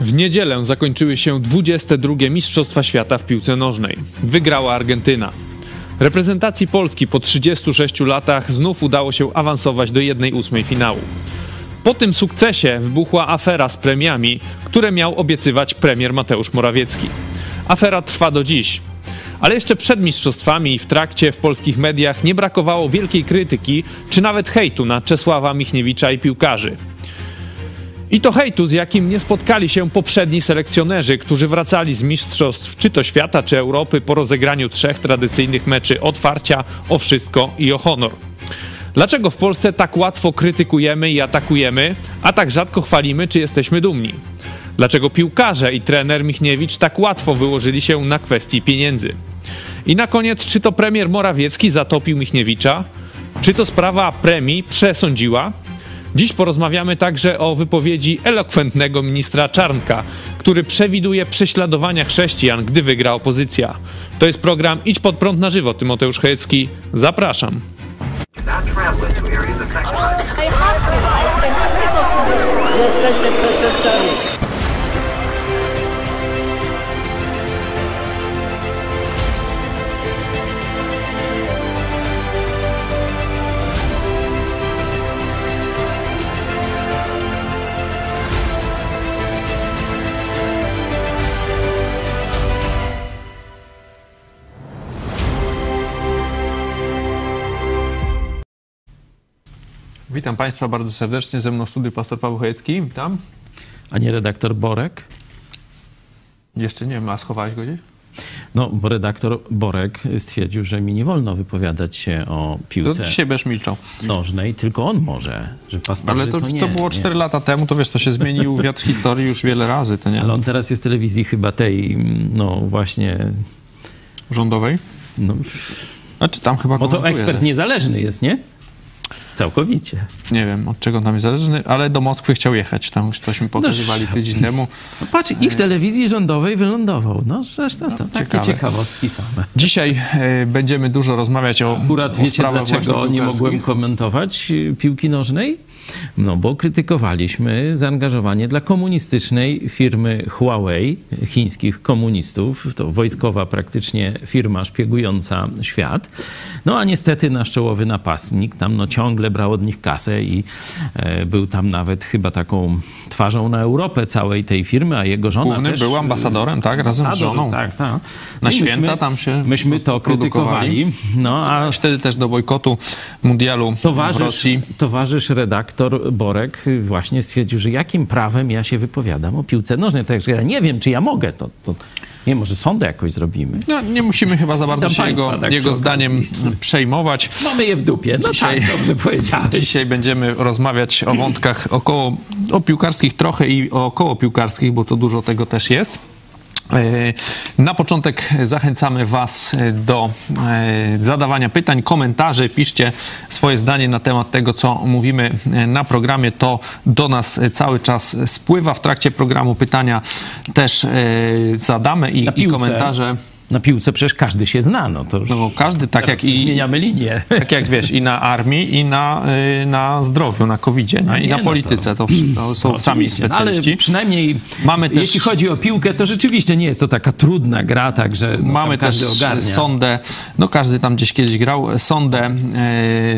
W niedzielę zakończyły się 22. Mistrzostwa Świata w piłce nożnej. Wygrała Argentyna. Reprezentacji Polski po 36 latach znów udało się awansować do 1/8 finału. Po tym sukcesie wybuchła afera z premiami, które miał obiecywać premier Mateusz Morawiecki. Afera trwa do dziś. Ale jeszcze przed mistrzostwami i w trakcie w polskich mediach nie brakowało wielkiej krytyki, czy nawet hejtu na Czesława Michniewicza i piłkarzy. I to hejtu, z jakim nie spotkali się poprzedni selekcjonerzy, którzy wracali z mistrzostw czy to świata, czy Europy po rozegraniu 3 tradycyjnych meczy otwarcia o wszystko i o honor. Dlaczego w Polsce tak łatwo krytykujemy i atakujemy, a tak rzadko chwalimy, czy jesteśmy dumni? Dlaczego piłkarze i trener Michniewicz tak łatwo wyłożyli się na kwestii pieniędzy? I na koniec, czy to premier Morawiecki zatopił Michniewicza? Czy to sprawa premii przesądziła? Dziś porozmawiamy także o wypowiedzi elokwentnego ministra Czarnka, który przewiduje prześladowania chrześcijan, gdy wygra opozycja. To jest program Idź Pod Prąd na żywo. Mateusz Chojecki. Zapraszam. Witam Państwa bardzo serdecznie. Ze mną w studiu pastor Paweł Chojecki. Witam. A nie redaktor Borek? Jeszcze nie wiem, a schowałeś go gdzieś? No, bo redaktor Borek stwierdził, że mi nie wolno wypowiadać się o piłce nożnej, tylko on może, że pastorzy. Ale to było 4 lata temu, to wiesz, to się zmienił wiatr historii już wiele razy, to nie? Ale on teraz jest w telewizji chyba tej, no właśnie... Rządowej? No, znaczy tam chyba komentuje. Bo to ekspert niezależny jest, nie? Całkowicie. Nie wiem, od czego tam jest zależny, ale do Moskwy chciał jechać. Tam już tośmy pokazywali tydzień temu. No patrz, i w telewizji rządowej wylądował. No zresztą to takie ciekawostki same. Dzisiaj będziemy dużo rozmawiać o sprawach. Wiecie, dlaczego nie mogłem komentować piłki nożnej? No bo krytykowaliśmy zaangażowanie dla komunistycznej firmy Huawei, chińskich komunistów. To wojskowa praktycznie firma szpiegująca świat. No a niestety nasz czołowy napastnik tam ciągle brał od nich kasę i był tam nawet chyba taką twarzą na Europę całej tej firmy, a jego żona główny też... był ambasadorem, tak? Razem z żoną. Tak, tak. Na święta tam się myśmy to krytykowali. No, a wtedy też do bojkotu mundialu w Rosji. Towarzysz redaktor Borek właśnie stwierdził, że jakim prawem ja się wypowiadam o piłce nożnej. Także ja nie wiem, czy ja mogę to... Nie, może sądy jakoś zrobimy. No, nie musimy chyba za bardzo się jego zdaniem przejmować. Mamy je w dupie. No dzisiaj, tak, dobrze powiedziałeś. Dzisiaj będziemy rozmawiać o wątkach piłkarskich trochę i około piłkarskich, bo to dużo tego też jest. Na początek zachęcamy Was do zadawania pytań, komentarzy. Piszcie swoje zdanie na temat tego, co mówimy na programie. To do nas cały czas spływa. W trakcie programu pytania też zadamy i komentarze. Na piłce przecież każdy się zna. No to już bo każdy, tak jak i... Zmieniamy linię. Tak jak wiesz, i na armii, i na zdrowiu, na COVID-zie, no, i na polityce. To są sami specjaliści. No, ale przynajmniej jeśli chodzi o piłkę, to rzeczywiście nie jest to taka trudna gra, także no, mamy też sondę, no każdy tam gdzieś kiedyś grał, sondę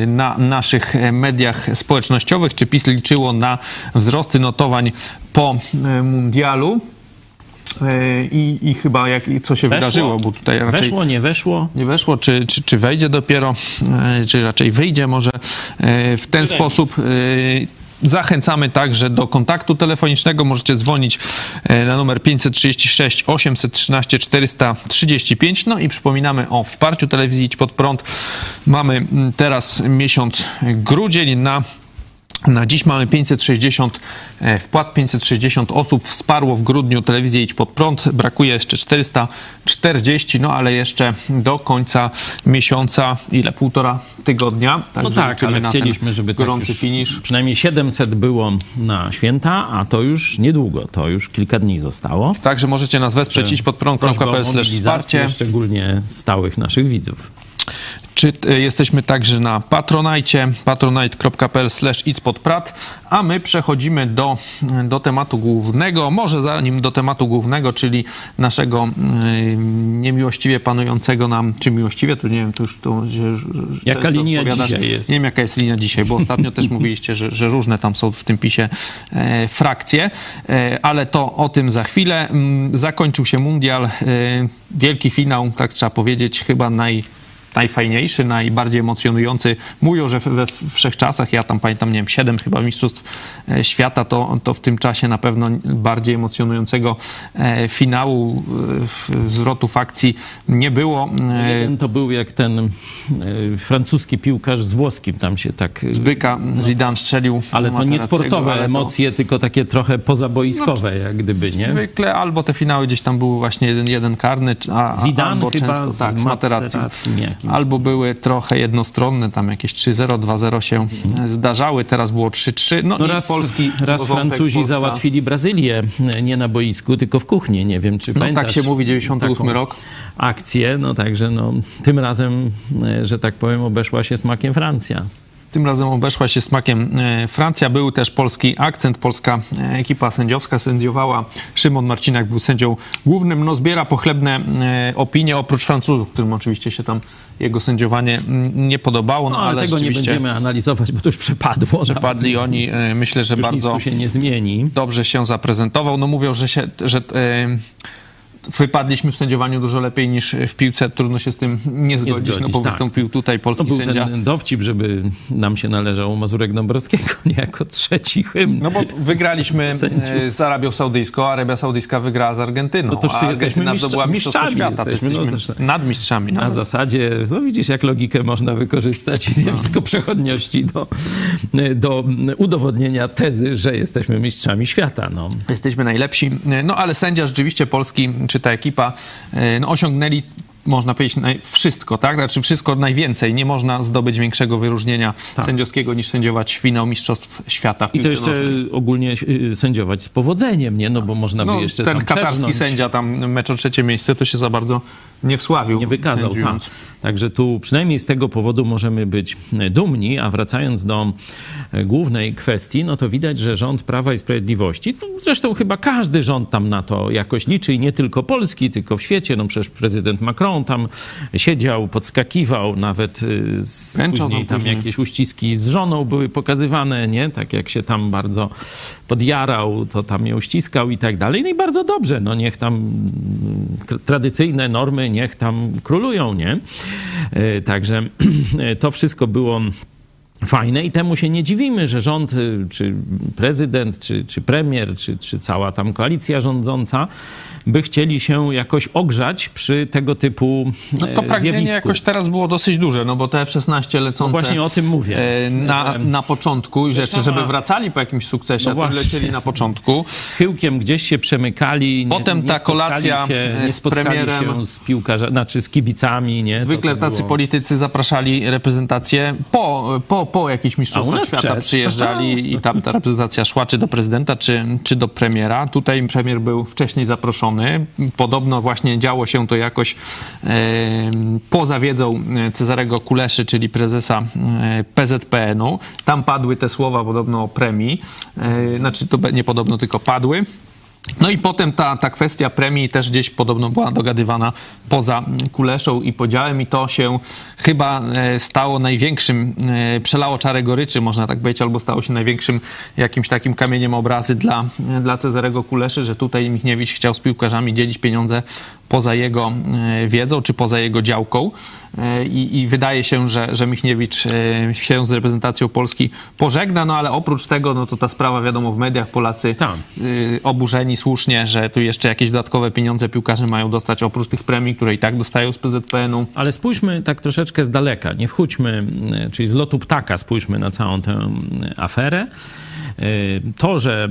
na naszych mediach społecznościowych, czy PiS liczyło na wzrosty notowań po mundialu. I chyba co się wydarzyło, bo tutaj raczej weszło, nie weszło. Nie weszło, czy wejdzie dopiero, czy raczej wyjdzie może w ten sposób. Zachęcamy także do kontaktu telefonicznego. Możecie dzwonić na numer 536 813 435. No i przypominamy o wsparciu telewizji Idź Pod Prąd. Mamy teraz miesiąc grudzień na dziś mamy 560 wpłat, 560 osób wsparło w grudniu telewizję Idź Pod Prąd. Brakuje jeszcze 440, no ale jeszcze do końca miesiąca, ile? 1,5 tygodnia? Tak, no tak, ale chcieliśmy, żeby gorący finisz. Przynajmniej 700 było na święta, a to już niedługo, to już kilka dni zostało. Także możecie nas wesprzeć idźpodprąd.pl/wsparcie. Szczególnie stałych naszych widzów. Czy jesteśmy także na Patronite, patronite.pl/idzpodprad, a my przechodzimy do tematu głównego, może zanim do tematu głównego, czyli naszego niemiłościwie panującego nam, czy miłościwie, tu nie wiem, tu już to się jaka linia dzisiaj jest. Nie wiem, jaka jest linia dzisiaj, bo ostatnio też mówiliście, że różne tam są w tym PiSie frakcje, ale to o tym za chwilę. Zakończył się mundial, wielki finał, tak trzeba powiedzieć, chyba najfajniejszy, najbardziej emocjonujący. Mówią, że we wszechczasach, ja tam pamiętam, nie wiem, 7 chyba mistrzostw świata, to w tym czasie na pewno bardziej emocjonującego finału, zwrotu fakcji nie było. Jeden to był jak ten francuski piłkarz z włoskim, tam się tak... Zbyka, no, Zidane strzelił. Ale to nie sportowe emocje, tylko takie trochę pozaboiskowe, no, jak gdyby, nie? Zwykle albo te finały gdzieś tam były właśnie jeden karny, albo chyba często tak, z Materazzi. Albo były trochę jednostronne, tam jakieś 3-0, 2-0 się zdarzały, teraz było 3-3. No raz Polski, raz Francuzi Polska załatwili Brazylię, nie na boisku, tylko w kuchni, nie wiem, czy pamiętasz. Tak się mówi, 98 rok. Akcję, no także no, tym razem, że tak powiem, obeszła się smakiem Francja. Tym razem obeszła się smakiem Francja. Był też polski akcent, polska ekipa sędziowska sędziowała. Szymon Marcinak był sędzią głównym. No zbiera pochlebne opinie, oprócz Francuzów, którym oczywiście się tam jego sędziowanie nie podobało. No, ale tego nie będziemy analizować, bo to już przepadło. Przepadli oni. Myślę, że już bardzo nic się nie zmieni. Dobrze się zaprezentował. No mówią, że wypadliśmy w sędziowaniu dużo lepiej niż w piłce. Trudno się z tym nie zgodzić. No bo wystąpił tutaj polski sędzia. Ten dowcip, żeby nam się należał Mazurek Dąbrowskiego, nie jako trzeci hymn. No bo wygraliśmy z Arabią Saudyjską, a Arabia Saudyjska wygrała z Argentyną. No to wszyscy Argentyna zdobyła mistrzostwo świata. Jesteśmy nad mistrzami. Na zasadzie, no widzisz, jak logikę można wykorzystać i zjawisko przechodniości do udowodnienia tezy, że jesteśmy mistrzami świata. No. Jesteśmy najlepsi. No ale sędzia rzeczywiście polski, czy ta ekipa, no, osiągnęli, można powiedzieć, wszystko, tak? Znaczy wszystko najwięcej. Nie można zdobyć większego wyróżnienia sędziowskiego niż sędziować finał Mistrzostw Świata w piłce nożnej. I to jeszcze ogólnie sędziować z powodzeniem, nie? No bo można by jeszcze ten tam katarski przerżnąć. Sędzia tam mecz o trzecie miejsce to się za bardzo nie wsławił. Nie wykazał tam. Także tu przynajmniej z tego powodu możemy być dumni, a wracając do głównej kwestii, no to widać, że rząd Prawa i Sprawiedliwości, zresztą chyba każdy rząd tam na to jakoś liczy i nie tylko polski, tylko w świecie, no przecież prezydent Macron tam siedział, podskakiwał, nawet później jakieś uściski z żoną były pokazywane, nie? Tak jak się tam bardzo podjarał, to tam je uściskał i tak dalej. No i bardzo dobrze, no niech tam tradycyjne normy, niech tam królują, nie? Także to wszystko było fajne i temu się nie dziwimy, że rząd, czy prezydent, czy premier, czy cała tam koalicja rządząca by chcieli się jakoś ogrzać przy tego typu zjawisku. To pragnienie jakoś teraz było dosyć duże, no bo te F-16 lecące... No właśnie o tym mówię. Na początku i rzeczy, żeby wracali po jakimś sukcesie, no to lecieli na początku. Schyłkiem gdzieś się przemykali. Potem nie ta kolacja z premierem. Się z piłkarzami, znaczy z kibicami. Nie? Zwykle tacy było. Politycy zapraszali reprezentację po jakichś mistrzostwach świata przyjeżdżali i tam ta reprezentacja szła czy do prezydenta, czy do premiera. Tutaj premier był wcześniej zaproszony. Podobno właśnie działo się to jakoś poza wiedzą Cezarego Kuleszy, czyli prezesa PZPN-u. Tam padły te słowa podobno o premii. Znaczy to nie podobno, tylko padły. No i potem ta kwestia premii też gdzieś podobno była dogadywana poza Kuleszą i podziałem i to się chyba stało największym, przelało czarę goryczy, można tak powiedzieć, albo stało się największym jakimś takim kamieniem obrazy dla Cezarego Kuleszy, że tutaj Michniewicz chciał z piłkarzami dzielić pieniądze poza jego wiedzą czy poza jego działką. I wydaje się, że Michniewicz się z reprezentacją Polski pożegna, no ale oprócz tego, no to ta sprawa, wiadomo, w mediach Polacy oburzeni słusznie, że tu jeszcze jakieś dodatkowe pieniądze piłkarze mają dostać oprócz tych premii, które i tak dostają z PZPN-u. Ale spójrzmy tak troszeczkę z daleka, nie wchódźmy, czyli z lotu ptaka spójrzmy na całą tę aferę. To, że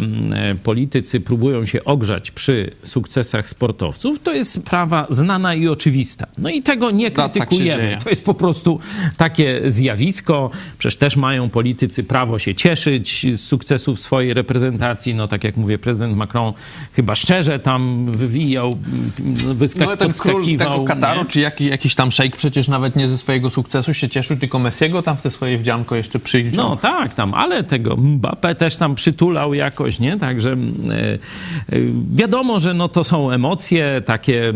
politycy próbują się ogrzać przy sukcesach sportowców, to jest prawa znana i oczywista. No i tego nie krytykujemy. To jest po prostu takie zjawisko. Przecież też mają politycy prawo się cieszyć z sukcesów swojej reprezentacji. No tak jak mówię, prezydent Macron chyba szczerze tam wywijał, podskakiwał. No ten król tego Kataru, nie? Czy jakiś tam szejk przecież nawet nie ze swojego sukcesu się cieszył, tylko Messiego tam w te swoje wdzianko jeszcze przyjdzie. No tak, tam, ale tego Mbappé też tam przytulał jakoś, nie? Także wiadomo, że no to są emocje takie,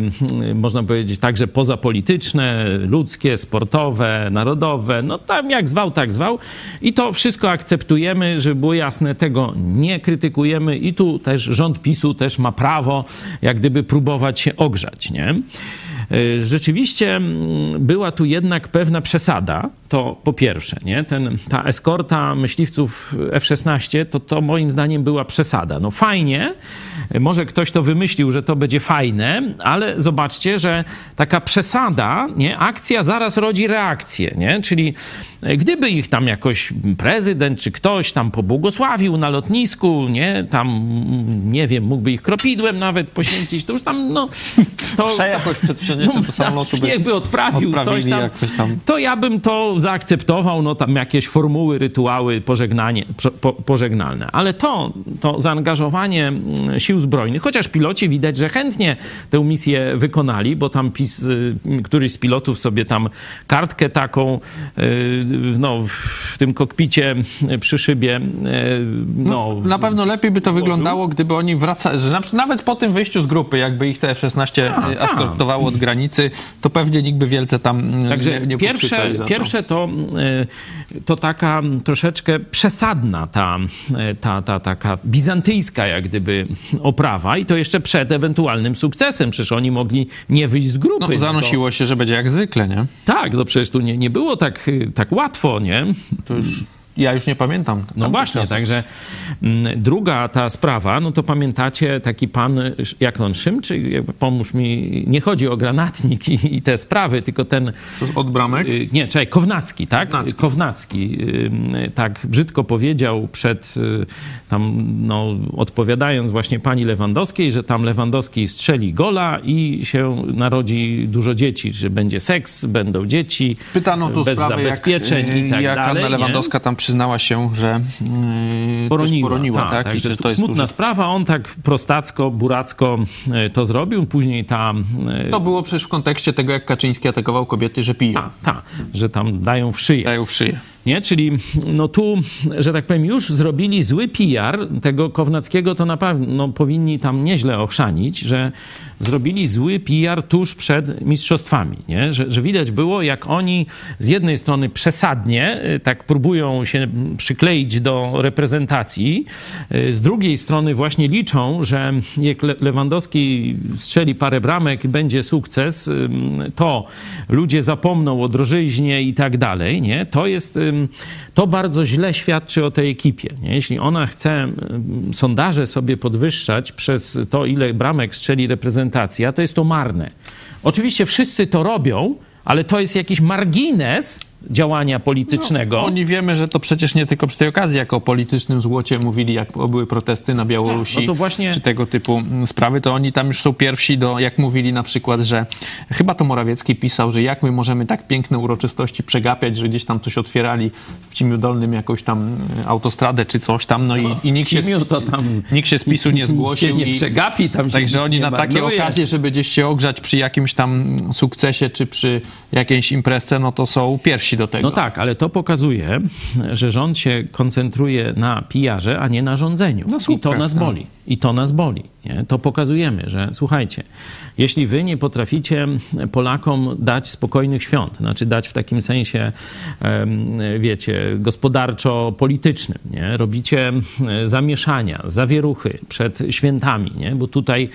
można powiedzieć, także pozapolityczne, ludzkie, sportowe, narodowe, no tam jak zwał, tak zwał. I to wszystko akceptujemy, żeby było jasne, tego nie krytykujemy i tu też rząd PiSu też ma prawo jak gdyby próbować się ogrzać, nie? Rzeczywiście była tu jednak pewna przesada, to po pierwsze, nie? Ta eskorta myśliwców F-16 to moim zdaniem była przesada. No fajnie, może ktoś to wymyślił, że to będzie fajne, ale zobaczcie, że taka przesada, nie? Akcja zaraz rodzi reakcję, nie? Czyli gdyby ich tam jakoś prezydent czy ktoś tam pobłogosławił na lotnisku, nie? Tam, nie wiem, mógłby ich kropidłem nawet poświęcić, to już tam, no... To, jakoś przed wsiądnięciem do samolotu by odprawił coś tam, to ja bym to zaakceptował, no tam jakieś formuły, rytuały, pożegnalne. Ale to zaangażowanie sił zbrojnych, chociaż piloci widać, że chętnie tę misję wykonali, bo tam PiS, któryś z pilotów sobie tam kartkę taką no, w tym kokpicie przy szybie no, na pewno lepiej by to wyglądało, gdyby oni wracali, że nawet po tym wyjściu z grupy, jakby ich te F-16 eskortowało od granicy, to pewnie nikt by wielce tam nie Pierwsze to taka troszeczkę przesadna taka bizantyjska jak gdyby oprawa i to jeszcze przed ewentualnym sukcesem. Przecież oni mogli nie wyjść z grupy. No, zanosiło się, że będzie jak zwykle, nie? Tak, no przecież tu nie było tak łatwo, nie? To już... Ja już nie pamiętam. No właśnie, Także druga ta sprawa, no to pamiętacie taki pan, jak on, Szymczyk, pomóż mi, nie chodzi o granatnik i te sprawy, tylko ten... To od bramek? Nie, czekaj, Kownacki, tak? Kownacki tak brzydko powiedział przed tam, no, odpowiadając właśnie pani Lewandowskiej, że tam Lewandowski strzeli gola i się narodzi dużo dzieci, że będzie seks, będą dzieci, pytano tu bez sprawę, zabezpieczeń i tak jak dalej. Jak Lewandowska tam przyznała się, że poroniła. Tak, i że to jest smutna sprawa. On tak prostacko, buracko to zrobił. Później to było przecież w kontekście tego, jak Kaczyński atakował kobiety, że piją. Że tam dają w szyję. Nie? Czyli no tu, że tak powiem, już zrobili zły PR tego Kownackiego, to na pewno powinni tam nieźle ochrzanić, że zrobili zły PR tuż przed mistrzostwami, nie? Że widać było, jak oni z jednej strony przesadnie tak próbują się przykleić do reprezentacji, z drugiej strony właśnie liczą, że jak Lewandowski strzeli parę bramek, będzie sukces, to ludzie zapomną o drożyźnie i tak dalej, nie? To bardzo źle świadczy o tej ekipie. Nie? Jeśli ona chce sondaże sobie podwyższać przez to, ile bramek strzeli reprezentacja, to jest to marne. Oczywiście wszyscy to robią, ale to jest jakiś margines działania politycznego. No, oni wiemy, że to przecież nie tylko przy tej okazji, jako o politycznym złocie mówili, jak były protesty na Białorusi, no to właśnie... czy tego typu sprawy, to oni tam już są pierwsi jak mówili na przykład, że chyba to Morawiecki pisał, że jak my możemy tak piękne uroczystości przegapiać, że gdzieś tam coś otwierali w Cimiu Dolnym, jakąś tam autostradę czy coś tam, i nikt się z PiSu nie zgłosił. Nie przegapi tam się. Także oni na takie okazje, żeby gdzieś się ogrzać przy jakimś tam sukcesie, czy przy jakiejś imprezce, no to są pierwsi do tego. No tak, ale to pokazuje, że rząd się koncentruje na PR-ze, a nie na rządzeniu. I to nas boli. Nie? To pokazujemy, że słuchajcie, jeśli wy nie potraficie Polakom dać spokojnych świąt, znaczy dać w takim sensie, wiecie, gospodarczo-politycznym, nie? Robicie zamieszania, zawieruchy przed świętami, nie? Bo tutaj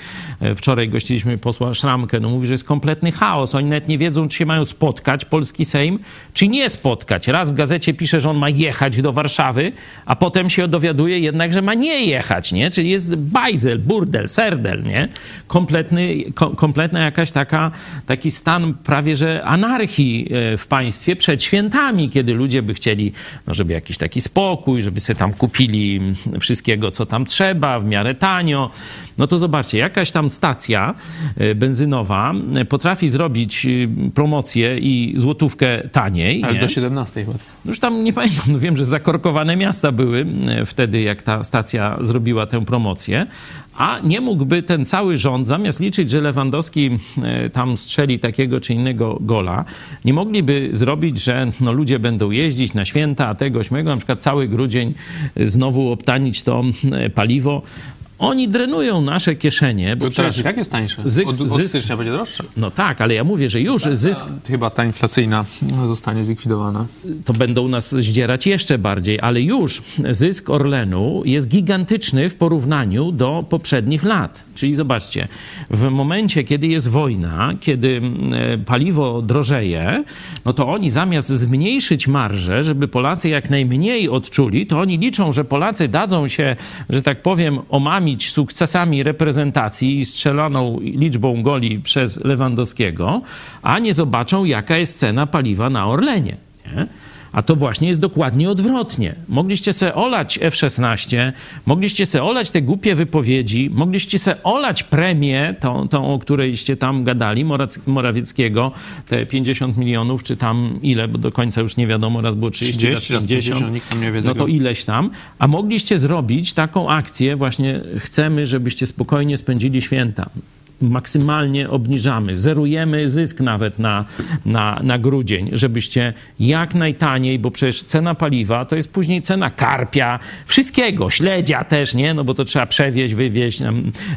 wczoraj gościliśmy posła Szramkę, no mówi, że jest kompletny chaos, oni nawet nie wiedzą, czy się mają spotkać, polski Sejm, czy nie spotkać. Raz w gazecie pisze, że on ma jechać do Warszawy, a potem się dowiaduje jednak, że ma nie jechać, nie? Czyli jest bajzel, burdel, serdel, nie? Kompletna jakaś taki stan prawie, że anarchii w państwie przed świętami, kiedy ludzie by chcieli, no, żeby jakiś taki spokój, żeby sobie tam kupili wszystkiego, co tam trzeba, w miarę tanio. No to zobaczcie, jakaś tam stacja benzynowa potrafi zrobić promocję i złotówkę taniej. Ale nie? Do 17 chyba. Już tam nie pamiętam, wiem, że zakorkowane miasta były wtedy, jak ta stacja zrobiła tę promocję. A nie mógłby ten cały rząd, zamiast liczyć, że Lewandowski tam strzeli takiego czy innego gola, nie mogliby zrobić, że no ludzie będą jeździć na święta, a tego śmego, na przykład cały grudzień znowu obtanić to paliwo. Oni drenują nasze kieszenie. Bo teraz i tak jest tańsze. Od stycznia będzie droższe. No tak, ale ja mówię, że już zysk... Chyba ta inflacyjna zostanie zlikwidowana. To będą nas zdzierać jeszcze bardziej, ale już zysk Orlenu jest gigantyczny w porównaniu do poprzednich lat. Czyli zobaczcie, w momencie, kiedy jest wojna, kiedy paliwo drożeje, no to oni zamiast zmniejszyć marżę, żeby Polacy jak najmniej odczuli, to oni liczą, że Polacy dadzą się, że tak powiem, omamić sukcesami reprezentacji i strzelaną liczbą goli przez Lewandowskiego, a nie zobaczą, jaka jest cena paliwa na Orlenie. Nie? A to właśnie jest dokładnie odwrotnie. Mogliście se olać F-16, mogliście se olać te głupie wypowiedzi, mogliście se olać premię, tą o którejście tam gadali, Morawieckiego, te 50 milionów, czy tam ile, bo do końca już nie wiadomo, raz było 30, raz 50, nikt tam nie wie, no to ileś tam. A mogliście zrobić taką akcję, właśnie chcemy, żebyście spokojnie spędzili święta. Maksymalnie obniżamy, zerujemy zysk nawet na grudzień, żebyście jak najtaniej, bo przecież cena paliwa to jest później cena karpia, wszystkiego, śledzia też, nie? No bo to trzeba przewieźć, wywieźć,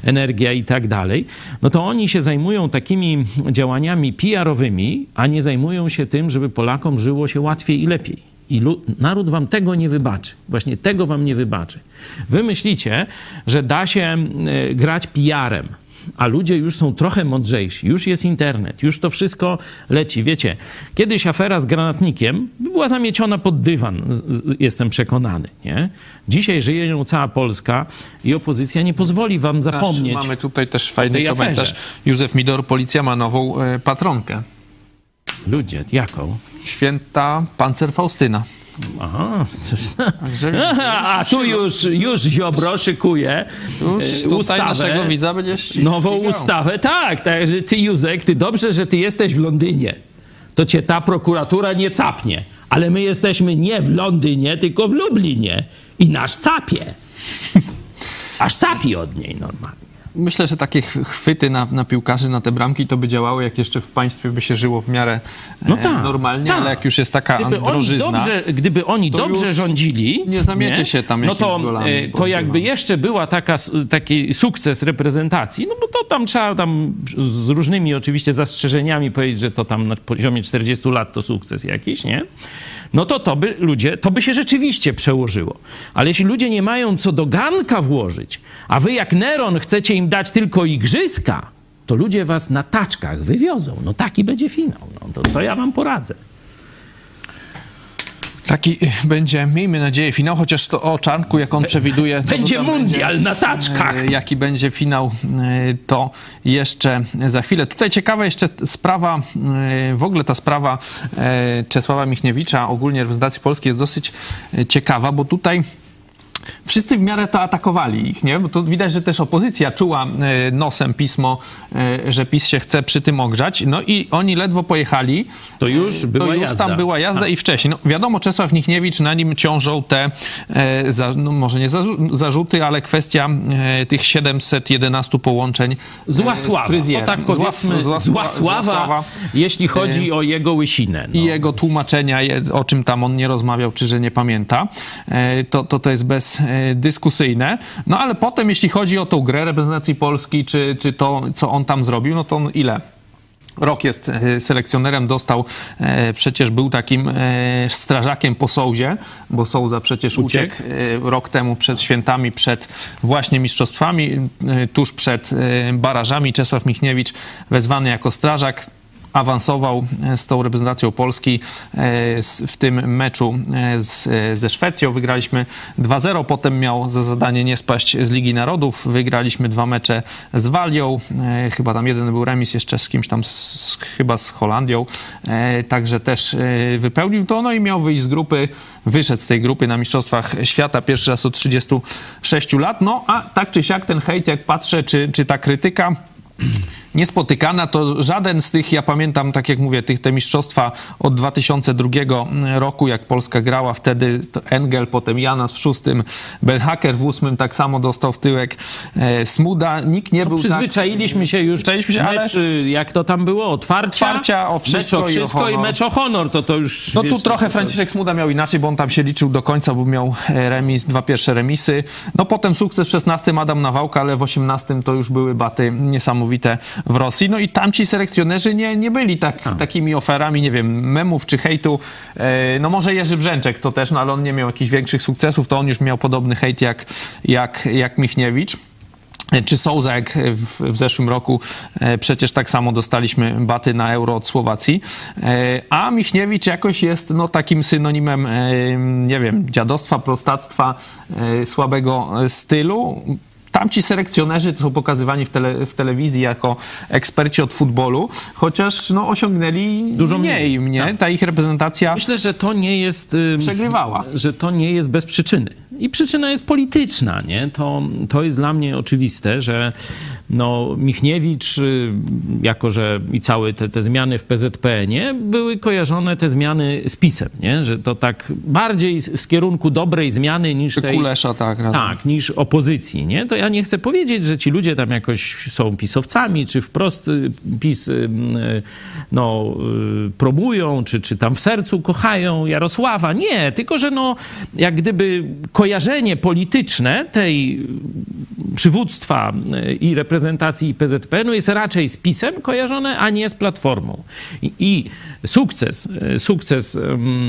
energia i tak dalej. No to oni się zajmują takimi działaniami PR-owymi, a nie zajmują się tym, żeby Polakom żyło się łatwiej i lepiej. I naród wam tego nie wybaczy. Właśnie tego wam nie wybaczy. Wy myślicie, że da się grać PR-em. A ludzie już są trochę mądrzejsi, już jest internet, już to wszystko leci. Wiecie, kiedyś afera z granatnikiem była zamieciona pod dywan, jestem przekonany, nie? Dzisiaj żyje nią cała Polska i opozycja nie pozwoli wam zapomnieć. Mamy tutaj też fajny komentarz. Aferze. Józef Midor, policja ma nową patronkę. Ludzie, jaką? Święta Pancer Faustyna. Aha, a tu już Ziobro szykuje ustawę, naszego widza nową ustawę. Tak, także ty, Józek, ty dobrze, że ty jesteś w Londynie. To cię ta prokuratura nie capnie. Ale my jesteśmy nie w Londynie, tylko w Lublinie. I nasz capie. Aż capi od niej normalnie. Myślę, że takie chwyty na piłkarzy, na te bramki to by działały, jak jeszcze w państwie by się żyło w miarę normalnie, ale jak już jest taka drożyzna... Gdyby oni dobrze rządzili... Nie zamiecie się tam jakimiś golami. To jakby jeszcze była taki sukces reprezentacji, no bo to tam trzeba tam z różnymi oczywiście zastrzeżeniami powiedzieć, że to tam na poziomie 40 lat to sukces jakiś, nie? No to by się rzeczywiście przełożyło. Ale jeśli ludzie nie mają co do garnka włożyć, a wy jak Neron chcecie im dać tylko igrzyska, to ludzie was na taczkach wywiozą. No taki będzie finał. No to co ja wam poradzę? Taki będzie, miejmy nadzieję, finał, chociaż to o Czarnku, jak on przewiduje... Będzie mundial na taczkach! Jaki będzie finał, to jeszcze za chwilę. Tutaj ciekawa jeszcze sprawa, w ogóle ta sprawa Czesława Michniewicza, ogólnie reprezentacji Polski jest dosyć ciekawa, bo tutaj... Wszyscy w miarę to atakowali ich, nie? Bo to widać, że też opozycja czuła nosem pismo, że PiS się chce przy tym ogrzać. No i oni ledwo pojechali. To już była jazda. I wcześniej. No, wiadomo, Czesław Michniewicz, na nim ciążą te, może nie zarzuty, ale kwestia tych 711 połączeń z fryzjerem. Tak powiedzmy, zła sława, jeśli chodzi o jego łysinę. No. I jego tłumaczenia, o czym tam on nie rozmawiał, czy że nie pamięta. To jest bezdyskusyjne. No ale potem, jeśli chodzi o tą grę reprezentacji Polski, czy to, co on tam zrobił, no to on ile? Rok jest selekcjonerem, dostał, przecież był takim strażakiem po Sołzie, bo Sołza przecież uciekł rok temu przed świętami, przed właśnie mistrzostwami, tuż przed barażami. Czesław Michniewicz wezwany jako strażak. awansował z tą reprezentacją Polski w tym meczu ze Szwecją. Wygraliśmy 2-0, potem miał za zadanie nie spaść z Ligi Narodów. Wygraliśmy dwa mecze z Walią, chyba tam jeden był remis jeszcze z kimś tam, chyba z Holandią, także też wypełnił to, no i miał wyjść z grupy, wyszedł z tej grupy na Mistrzostwach Świata pierwszy raz od 36 lat, no a tak czy siak ten hejt, jak patrzę, czy ta krytyka niespotykana, to żaden z tych, ja pamiętam, tak jak mówię, te mistrzostwa od 2002 roku, jak Polska grała wtedy, Engel, potem Janas w 6, Benhaker w 8, tak samo dostał w tyłek Smuda, nikt nie to był przyzwyczailiśmy tak, się już, mecz, ale... jak to tam było, otwarcia o wszystko i mecz o honor, to już... No wiesz, tu trochę Franciszek Smuda miał inaczej, bo on tam się liczył do końca, bo miał remis, dwa pierwsze remisy, no potem sukces w 16, Adam Nawałka, ale w 18 to już były baty niesamowite w Rosji, no i tamci selekcjonerzy nie byli takimi oferami, nie wiem, memów czy hejtu, no może Jerzy Brzęczek to też, no ale on nie miał jakichś większych sukcesów, to on już miał podobny hejt jak Michniewicz. Czy Souza, jak w zeszłym roku, przecież tak samo dostaliśmy baty na Euro od Słowacji, a Michniewicz jakoś jest no, takim synonimem, nie wiem, dziadostwa, prostactwa, słabego stylu. Tamci selekcjonerzy to są pokazywani w telewizji jako eksperci od futbolu, chociaż no, osiągnęli dużo mniej. Tak. Ta ich reprezentacja, myślę, że to nie jest przegrywała, że to nie jest bez przyczyny. I przyczyna jest polityczna, nie? To jest dla mnie oczywiste, że no, Michniewicz, jako że i całe te zmiany w PZPN-ie były kojarzone te zmiany z PiS-em, nie? Że to tak bardziej z kierunku dobrej zmiany niż tej... Kulesza, tak, niż opozycji, nie? To ja nie chcę powiedzieć, że ci ludzie tam jakoś są pisowcami, czy wprost PiS no, probują, czy tam w sercu kochają Jarosława. Nie, tylko że no, jak gdyby kojarzenie polityczne tej przywództwa i reprezentacji PZPN-u jest raczej z PiS-em kojarzone, a nie z Platformą. I sukces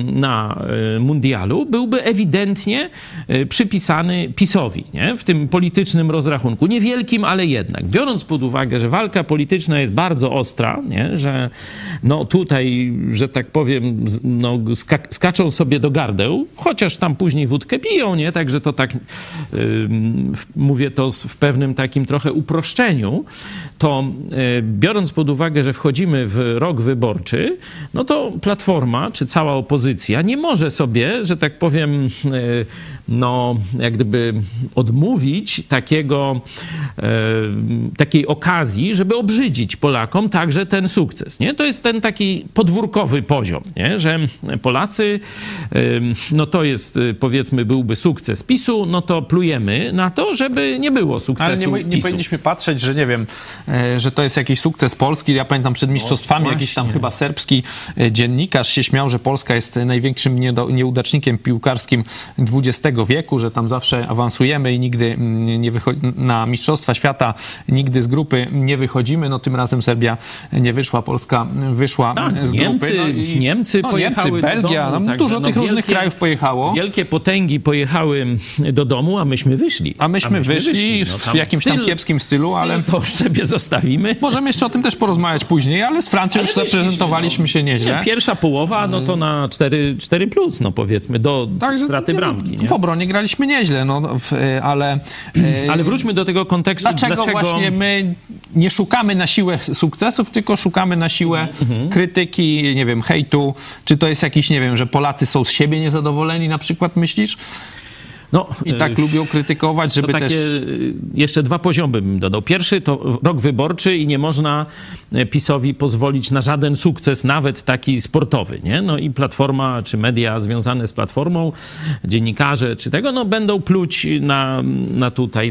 na mundialu byłby ewidentnie przypisany PiS-owi, nie? W tym politycznym rozrachunku. Niewielkim, ale jednak. Biorąc pod uwagę, że walka polityczna jest bardzo ostra, nie? Że no tutaj, że tak powiem, no skaczą sobie do gardeł, chociaż tam później wódkę piją, nie? Także to tak, mówię to w pewnym takim trochę uproszczeniu, to biorąc pod uwagę, że wchodzimy w rok wyborczy, no to Platforma, czy cała opozycja nie może sobie, że tak powiem, no jak gdyby odmówić takiej okazji, żeby obrzydzić Polakom także ten sukces, nie? To jest ten taki podwórkowy poziom, nie? Że Polacy, no to jest, powiedzmy, byłby sukces PiS-u, no to plujemy na to, żeby nie było sukcesu. Ale nie powinniśmy patrzeć, że nie wiem, że to jest jakiś sukces Polski. Ja pamiętam przed mistrzostwami jakiś tam chyba serbski dziennikarz się śmiał, że Polska jest największym nieudacznikiem piłkarskim XX wieku, że tam zawsze awansujemy i nigdy nie na Mistrzostwa Świata nigdy z grupy nie wychodzimy. No tym razem Serbia nie wyszła, Polska wyszła z grupy. No i, Niemcy pojechały, Niemcy, Belgia, do domu, tak, dużo tych różnych krajów pojechało. Wielkie potęgi pojechały do domu, a myśmy wyszli. A myśmy wyszli w jakimś tam kiepskim stylu, ale... To już sobie zostawimy. Możemy jeszcze o tym też porozmawiać później, ale z Francją już zaprezentowaliśmy się nieźle. Pierwsza połowa, no to na 4 plus, no powiedzmy, do straty bramki. Nie? W obronie graliśmy nieźle, no, ale... Ale wróćmy do tego kontekstu. Dlaczego właśnie my nie szukamy na siłę sukcesów, tylko szukamy na siłę krytyki, nie wiem, hejtu. Czy to jest jakiś, nie wiem, że Polacy są z siebie niezadowoleni na przykład, myślisz? No, i tak lubią krytykować, żeby takie też... Jeszcze dwa poziomy bym dodał. Pierwszy to rok wyborczy i nie można PiS-owi pozwolić na żaden sukces, nawet taki sportowy, nie? No i Platforma, czy media związane z Platformą, dziennikarze, czy tego, no będą pluć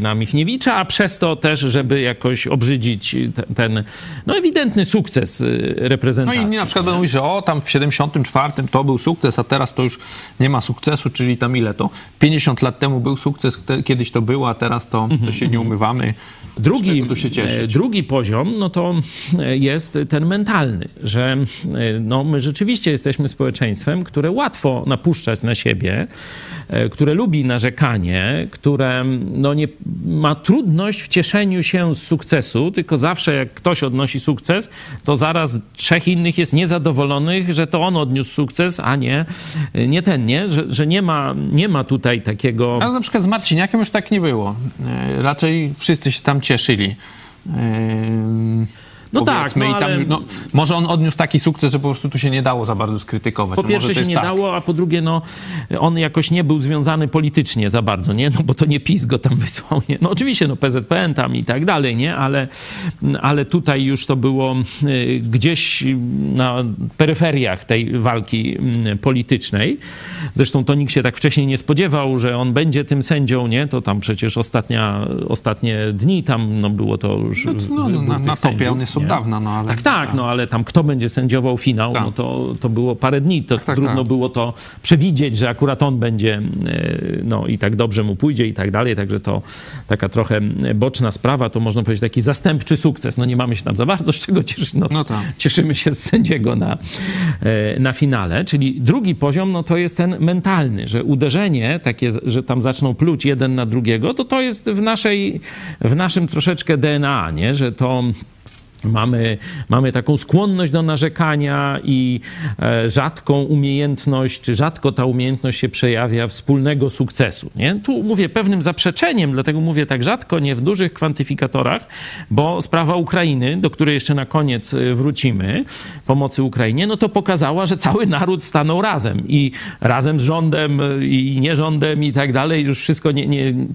na Michniewicza, a przez to też, żeby jakoś obrzydzić ten no ewidentny sukces reprezentacji. No i na przykład będą mówić, że tam w 74 to był sukces, a teraz to już nie ma sukcesu, czyli tam ile to? 50 lat lat temu był sukces, kiedyś to było, a teraz to się nie umywamy. Drugi poziom, no to jest ten mentalny, że no, my rzeczywiście jesteśmy społeczeństwem, które łatwo napuszczać na siebie, które lubi narzekanie, które no, nie ma trudność w cieszeniu się z sukcesu, tylko zawsze jak ktoś odnosi sukces, to zaraz trzech innych jest niezadowolonych, że to on odniósł sukces, a nie ten, że nie ma tutaj takiego... Ale na przykład z Marciniakiem już tak nie było. Raczej wszyscy się tam cieszyli. No tak, no, ale... może on odniósł taki sukces, że po prostu tu się nie dało za bardzo skrytykować. Po pierwsze się nie dało, a po drugie no, on jakoś nie był związany politycznie za bardzo, nie? No bo to nie PiS go tam wysłał, nie? No oczywiście, no PZPN tam i tak dalej, nie? Ale tutaj już to było gdzieś na peryferiach tej walki politycznej. Zresztą to nikt się tak wcześniej nie spodziewał, że on będzie tym sędzią, nie? To tam przecież ostatnie dni tam no, było to już... na topie on jest od dawna, no ale... Tak, no ale tam kto będzie sędziował finał, tak. No to było parę dni, to trudno było to przewidzieć, że akurat on będzie, no i tak dobrze mu pójdzie i tak dalej, także to taka trochę boczna sprawa, to można powiedzieć taki zastępczy sukces, no nie mamy się tam za bardzo z czego cieszyć, cieszymy się z sędziego na finale, czyli drugi poziom, no to jest ten mentalny, że uderzenie takie, że tam zaczną pluć jeden na drugiego, to jest w naszym troszeczkę DNA, nie, że to... Mamy taką skłonność do narzekania i rzadką umiejętność, czy rzadko ta umiejętność się przejawia wspólnego sukcesu. Nie? Tu mówię pewnym zaprzeczeniem, dlatego mówię tak rzadko, nie w dużych kwantyfikatorach, bo sprawa Ukrainy, do której jeszcze na koniec wrócimy, pomocy Ukrainie, no to pokazała, że cały naród stanął razem i razem z rządem i nierządem i tak dalej, już wszystko,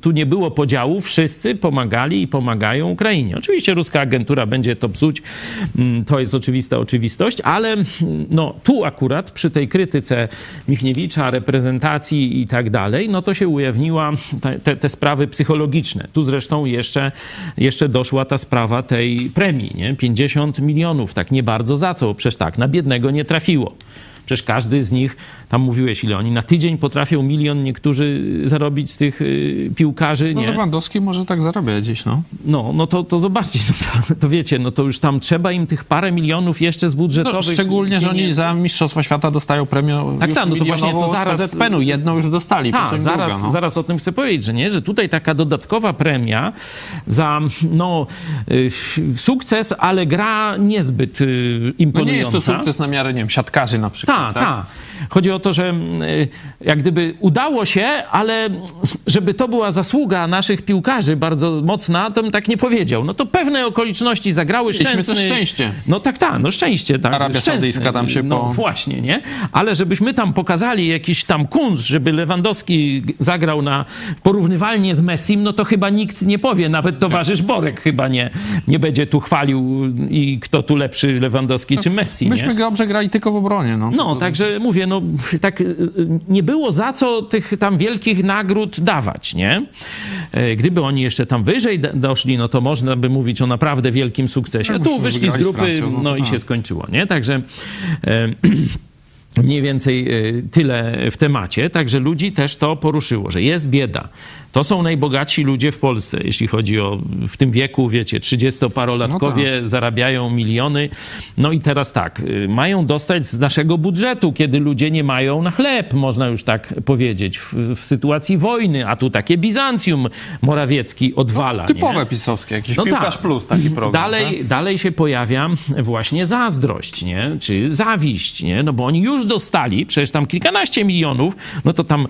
tu nie było podziału, wszyscy pomagali i pomagają Ukrainie. Oczywiście ruska agentura będzie to psuć, to jest oczywista oczywistość, ale no, tu akurat przy tej krytyce Michniewicza, reprezentacji i tak dalej, no to się ujawniła te sprawy psychologiczne. Tu zresztą jeszcze doszła ta sprawa tej premii, nie? 50 milionów, tak nie bardzo za co, przecież tak, na biednego nie trafiło. Przecież każdy z nich, tam mówiłeś, ile oni na tydzień potrafią milion niektórzy zarobić z tych piłkarzy. Nie? No Lewandowski może tak zarabia dziś, no. No to zobaczcie, to wiecie, no to już tam trzeba im tych parę milionów jeszcze z budżetowych. No, szczególnie, że oni za Mistrzostwa Świata dostają premię no to właśnie to zaraz PZPN-u. Jedną już dostali. Zaraz o tym chcę powiedzieć, że nie, że tutaj taka dodatkowa premia za sukces, ale gra niezbyt imponująca. No nie jest to sukces na miarę, nie wiem, siatkarzy na przykład. Tak. Chodzi o to, że jak gdyby udało się, ale żeby to była zasługa naszych piłkarzy bardzo mocna, to bym tak nie powiedział. No to pewne okoliczności zagrały. Szczęsny. Szczęście. Szczęście. Tak. Arabia Saudyjska tam się właśnie, nie? Ale żebyśmy tam pokazali jakiś tam kunst, żeby Lewandowski zagrał na porównywalnie z Messim, no to chyba nikt nie powie. Nawet towarzysz Borek chyba nie będzie tu chwalił i kto tu lepszy, Lewandowski czy Messi, myśmy dobrze grali tylko w obronie, także mówię, tak nie było za co tych tam wielkich nagród dawać, nie? Gdyby oni jeszcze tam wyżej doszli, no to można by mówić o naprawdę wielkim sukcesie. A tu wyszli z grupy, i się skończyło, nie? Także... mniej więcej tyle w temacie, także ludzi też to poruszyło, że jest bieda. To są najbogatsi ludzie w Polsce, jeśli chodzi o w tym wieku, wiecie, 30-parolatkowie zarabiają miliony. No i teraz tak, mają dostać z naszego budżetu, kiedy ludzie nie mają na chleb, można już tak powiedzieć, w sytuacji wojny, a tu takie Bizancjum Morawiecki odwala. Typowe pisowskie, jakiś piłkarz plus taki program. Dalej się pojawia właśnie zazdrość, nie? Czy zawiść, nie? No bo oni już dostali, przecież tam kilkanaście milionów, no to tam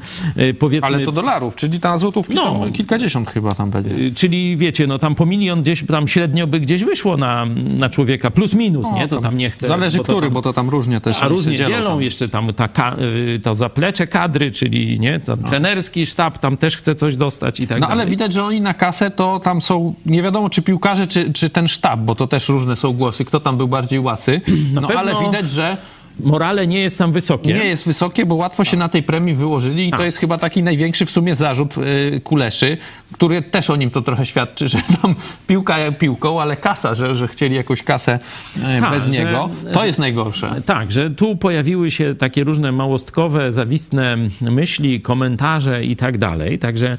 powiedzmy... Ale to dolarów, czyli ta złotówki tam kilkadziesiąt chyba tam będzie. Czyli wiecie, no tam po milion gdzieś, tam średnio by gdzieś wyszło na człowieka, plus minus, nie? To tam nie chcę... Zależy bo to tam różnie też... A różnie dzielą tam. Jeszcze tam to zaplecze kadry, czyli nie? Trenerski sztab tam też chce coś dostać i tak dalej. No ale widać, że oni na kasę to tam są, nie wiadomo czy piłkarze, czy ten sztab, bo to też różne są głosy, kto tam był bardziej łasy, ale widać, że morale nie jest tam wysokie. Nie jest wysokie, bo łatwo się na tej premii wyłożyli i to jest chyba taki największy w sumie zarzut Kuleszy, który też o nim to trochę świadczy, że tam piłka piłką, ale kasa, że chcieli jakąś kasę bez niego. To jest najgorsze. Tak, że tu pojawiły się takie różne małostkowe, zawistne myśli, komentarze i tak dalej. Także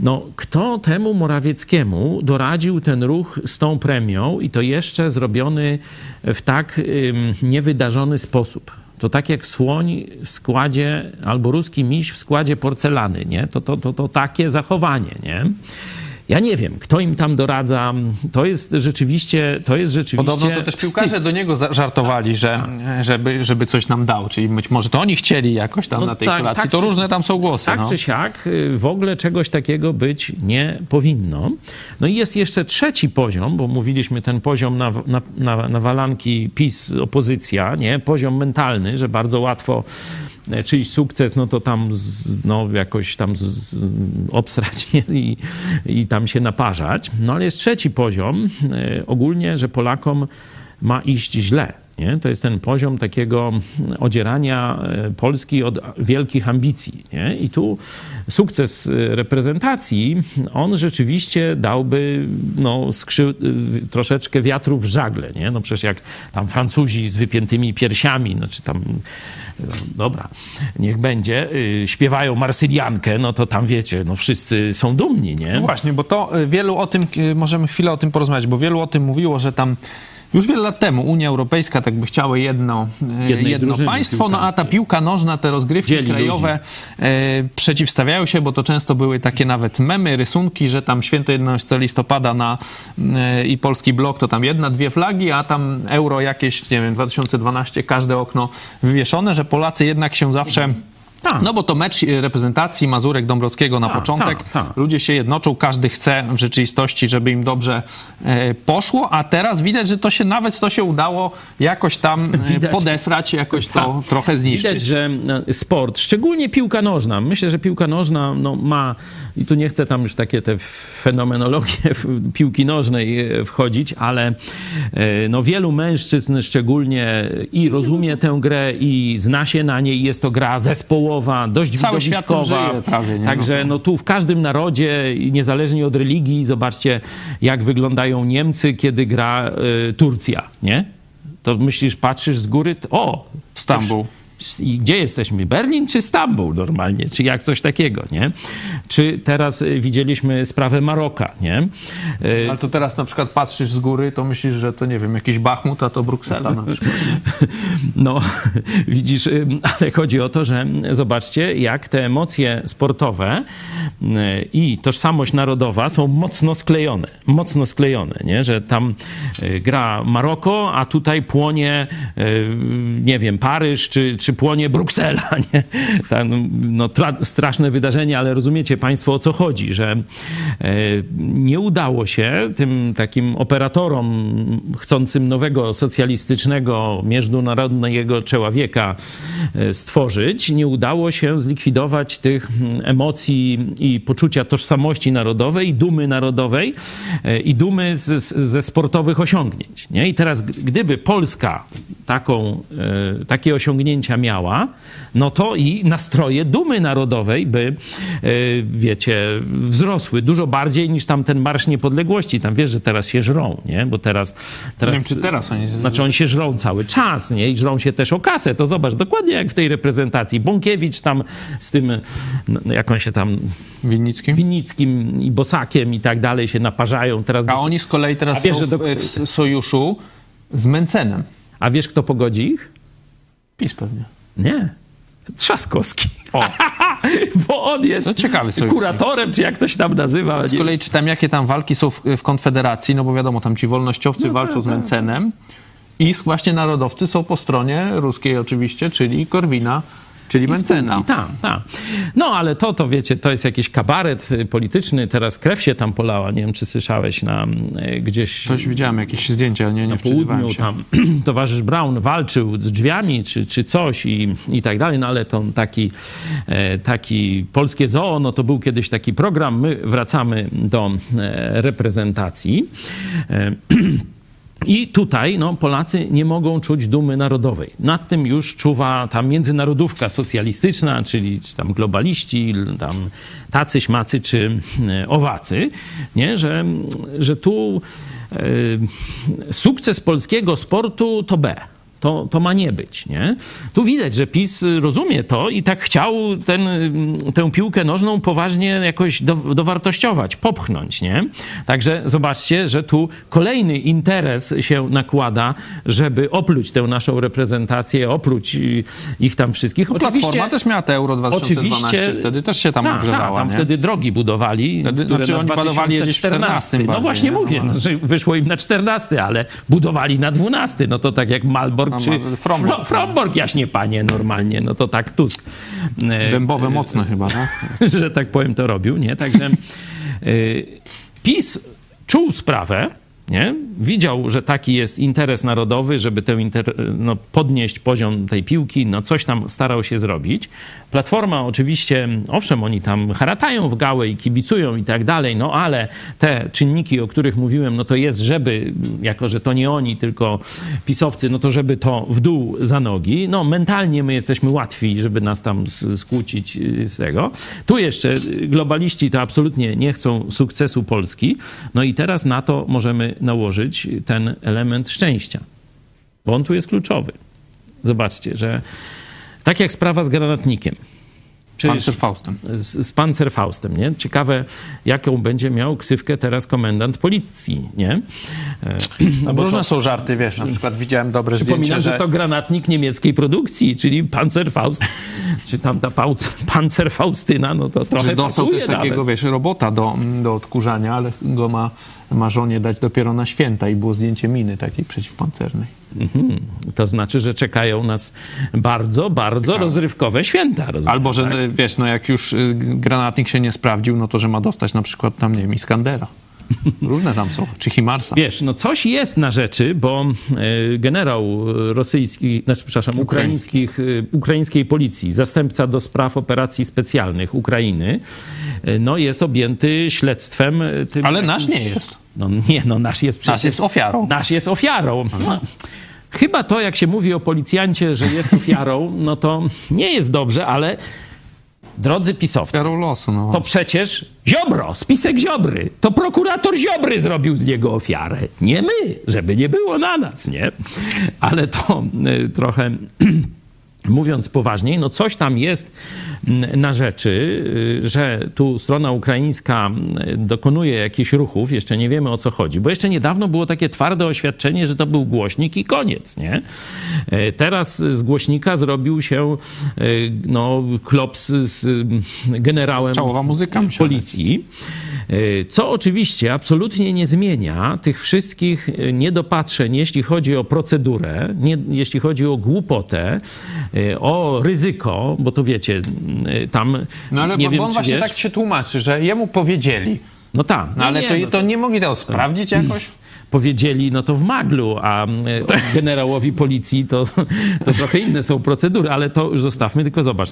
no, kto temu Morawieckiemu doradził ten ruch z tą premią i to jeszcze zrobiony w tak niewydarzony sposób? To tak jak słoń w składzie, albo ruski miś w składzie porcelany, nie? To takie zachowanie, nie? Ja nie wiem, kto im tam doradza. To jest rzeczywiście Podobno to też piłkarze wstyd. Do niego żartowali, żeby coś nam dał. Czyli być może to oni chcieli jakoś tam na tej kolacji. Tak, to różne tam są głosy. Tak czy siak, w ogóle czegoś takiego być nie powinno. No i jest jeszcze trzeci poziom, bo mówiliśmy ten poziom na walanki PiS, opozycja, nie? Poziom mentalny, że bardzo łatwo czyjś sukces, no to tam jakoś tam obsrać i tam się naparzać. No ale jest trzeci poziom ogólnie, że Polakom ma iść źle. Nie? To jest ten poziom takiego odzierania Polski od wielkich ambicji. Nie? I tu sukces reprezentacji, on rzeczywiście dałby troszeczkę wiatru w żagle. Nie? No przecież jak tam Francuzi z wypiętymi piersiami, czy tam dobra, niech będzie, śpiewają Marsyliankę, no to tam wiecie, wszyscy są dumni, nie? No właśnie, bo to wielu o tym, możemy chwilę o tym porozmawiać, bo wielu o tym mówiło, że tam już wiele lat temu Unia Europejska tak by chciała jedno państwo, a ta piłka nożna, te rozgrywki krajowe przeciwstawiają się, bo to często były takie nawet memy, rysunki, że tam święto 11 listopada i polski blok to tam 1-2 flagi, a tam euro jakieś, nie wiem, 2012, każde okno wywieszone, że Polacy jednak się zawsze... Tak. No bo to mecz reprezentacji Mazurek-Dąbrowskiego na początek. Tak. Ludzie się jednoczą, każdy chce w rzeczywistości, żeby im dobrze poszło, a teraz widać, że to się udało jakoś tam podesrać, jakoś to trochę zniszczyć. Widać, że sport, szczególnie piłka nożna, myślę, że piłka nożna ma, i tu nie chcę tam już takie te fenomenologie piłki nożnej wchodzić, ale wielu mężczyzn szczególnie i rozumie tę grę i zna się na niej, jest to gra zespołowa, dość cały widowiskowa. Żyje, prawie, nie? Także tu w każdym narodzie, niezależnie od religii, zobaczcie, jak wyglądają Niemcy, kiedy gra Turcja, nie? To myślisz, patrzysz z góry, Stambuł. I gdzie jesteśmy? Berlin czy Stambuł normalnie? Czy jak coś takiego, nie? Czy teraz widzieliśmy sprawę Maroka, nie? Ale to teraz na przykład patrzysz z góry, to myślisz, że to nie wiem, jakiś Bachmut, a to Bruksela na przykład. Widzisz, ale chodzi o to, że zobaczcie, jak te emocje sportowe i tożsamość narodowa są mocno sklejone, nie? Że tam gra Maroko, a tutaj płonie, nie wiem, Paryż czy płonie Bruksela, nie? Tam, straszne wydarzenie, ale rozumiecie państwo, o co chodzi, że nie udało się tym takim operatorom chcącym nowego socjalistycznego, międzynarodowego człowieka stworzyć, nie udało się zlikwidować tych emocji i poczucia tożsamości narodowej, dumy narodowej i dumy ze sportowych osiągnięć, nie? I teraz, gdyby Polska takie osiągnięcie miała, no to i nastroje dumy narodowej by, wzrosły dużo bardziej niż tam ten Marsz Niepodległości. Tam wiesz, że teraz się żrą, nie? Bo teraz nie wiem, czy teraz oni... Znaczy oni się żrą cały czas, nie? I żrą się też o kasę. To zobacz, dokładnie jak w tej reprezentacji. Bąkiewicz tam z tym, jak on się tam... Winnickim i Bosakiem i tak dalej się naparzają. Teraz oni z kolei teraz są w sojuszu z Mencenem. A wiesz, kto pogodzi ich? PiS pewnie. Nie. Trzaskowski. Bo on jest ciekawy kuratorem, czy jak ktoś tam nazywa. Z kolei czytam, jakie tam walki są w Konfederacji, bo wiadomo, tam ci wolnościowcy walczą z Mencenem i właśnie narodowcy są po stronie ruskiej oczywiście, czyli Korwina, czyli Mencena. Tak. Ale to wiecie, to jest jakiś kabaret polityczny. Teraz krew się tam polała. Nie wiem, czy słyszałeś gdzieś... Coś widziałem, jakieś zdjęcia, nie wczytywałem się. Tam towarzysz Braun walczył z drzwiami, czy coś i tak dalej. No ale to taki Polskie Zoo, to był kiedyś taki program. My wracamy do reprezentacji. I tutaj Polacy nie mogą czuć dumy narodowej. Nad tym już czuwa ta międzynarodówka socjalistyczna, czyli czy tam globaliści, tam tacy, śmacy czy owacy, nie? Że tu sukces polskiego sportu to B. To ma nie być, nie? Tu widać, że PiS rozumie to i tak chciał tę piłkę nożną poważnie jakoś dowartościować, popchnąć, nie? Także zobaczcie, że tu kolejny interes się nakłada, żeby opluć tę naszą reprezentację, opluć ich tam wszystkich. No, oczywiście, Platforma też miała te Euro 2012, oczywiście, wtedy też się tam ogrzewała. Tam wtedy drogi budowali, które oni budowali gdzieś w 14. Bardziej, właśnie nie? Mówię, że wyszło im na 14, ale budowali na 12. To tak jak Malbork czy Fromborg, jaśnie panie, normalnie, to tak Tusk. Dębowe mocne chyba, że tak powiem, to robił, nie? Także PiS czuł sprawę, nie? Widział, że taki jest interes narodowy, żeby podnieść poziom tej piłki, coś tam starał się zrobić. Platforma oczywiście, owszem, oni tam haratają w gałę i kibicują i tak dalej, ale te czynniki, o których mówiłem, to jest, żeby, jako że to nie oni, tylko pisowcy, to żeby to w dół za nogi. Mentalnie my jesteśmy łatwi, żeby nas tam skłócić z tego. Tu jeszcze globaliści to absolutnie nie chcą sukcesu Polski. I teraz na to możemy nałożyć ten element szczęścia, bo on tu jest kluczowy. Zobaczcie, że tak jak sprawa z granatnikiem. Panzerfaustem. Z Panzerfaustem, nie? Ciekawe, jaką będzie miał ksywkę teraz komendant policji, nie? Różne są żarty, wiesz, na przykład widziałem dobre zdjęcie, że to granatnik niemieckiej produkcji, czyli Panzerfaust, czy tam ta Panzerfaustyna, to trochę dostał też nawet takiego, robota do odkurzania, ale go ma żonie dać dopiero na święta i było zdjęcie miny takiej przeciwpancernej. To znaczy, że czekają nas bardzo, bardzo rozrywkowe święta. Rozumiem, albo, że tak? Jak już granatnik się nie sprawdził, to, że ma dostać na przykład tam, nie wiem, Iskandera. Różne tam są. Czy Himarsa. Coś jest na rzeczy, bo generał ukraińskiej policji, zastępca do spraw operacji specjalnych Ukrainy, jest objęty śledztwem. Ale nasz nie jest. Nasz jest przecież... Nasz jest ofiarą. Nasz jest ofiarą. Chyba to, jak się mówi o policjancie, że jest ofiarą, to nie jest dobrze, ale... Drodzy pisowcy, to przecież Ziobro, spisek Ziobry, to prokurator Ziobry zrobił z niego ofiarę. Nie my, żeby nie było na nas, nie? Ale to trochę... Mówiąc poważniej, coś tam jest na rzeczy, że tu strona ukraińska dokonuje jakichś ruchów, jeszcze nie wiemy o co chodzi, bo jeszcze niedawno było takie twarde oświadczenie, że to był głośnik i koniec, nie? Teraz z głośnika zrobił się klops z generałem policji, co oczywiście absolutnie nie zmienia tych wszystkich niedopatrzeń, jeśli chodzi o procedurę, jeśli chodzi o głupotę, o ryzyko, bo to wiecie, tam ale nie wiem, on właśnie tak się tłumaczy, że jemu powiedzieli. To nie mogli tego sprawdzić jakoś? Powiedzieli, to w maglu, a generałowi policji to trochę inne są procedury, ale to już zostawmy, tylko zobacz,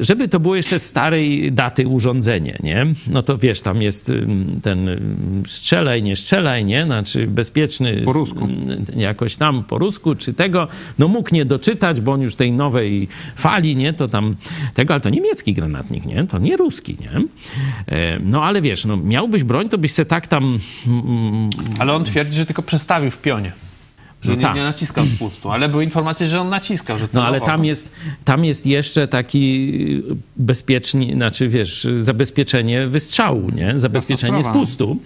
żeby to było jeszcze starej daty urządzenie, nie? To wiesz, tam jest ten strzelaj, nie? Znaczy bezpieczny... Po rusku. Jakoś tam po rusku, czy tego. Mógł nie doczytać, bo on już tej nowej fali, nie? To tam tego, ale to niemiecki granatnik, nie? To nie ruski, nie? Ale wiesz, miałbyś broń, to byś se tak tam... Ale on twierdzi, że tylko przestawił w pionie. Że nie naciskał z pustu, ale były informacje, że on naciskał. Że ale tam jest jeszcze taki bezpieczny, zabezpieczenie wystrzału, nie? Zabezpieczenie z pustu.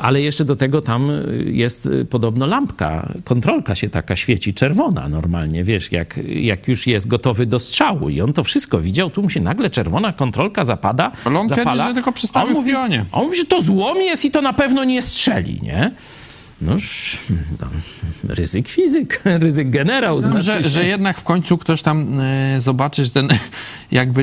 Ale jeszcze do tego tam jest podobno lampka, kontrolka się taka świeci, czerwona normalnie, jak już jest gotowy do strzału i on to wszystko widział, tu mu się nagle czerwona kontrolka zapada. Ale on twierdzi, że tylko przystawił w pionie. A on mówi, że to złom jest i to na pewno nie strzeli, nie? Ryzyk fizyk, ryzyk generał. Że jednak w końcu ktoś tam zobaczy, że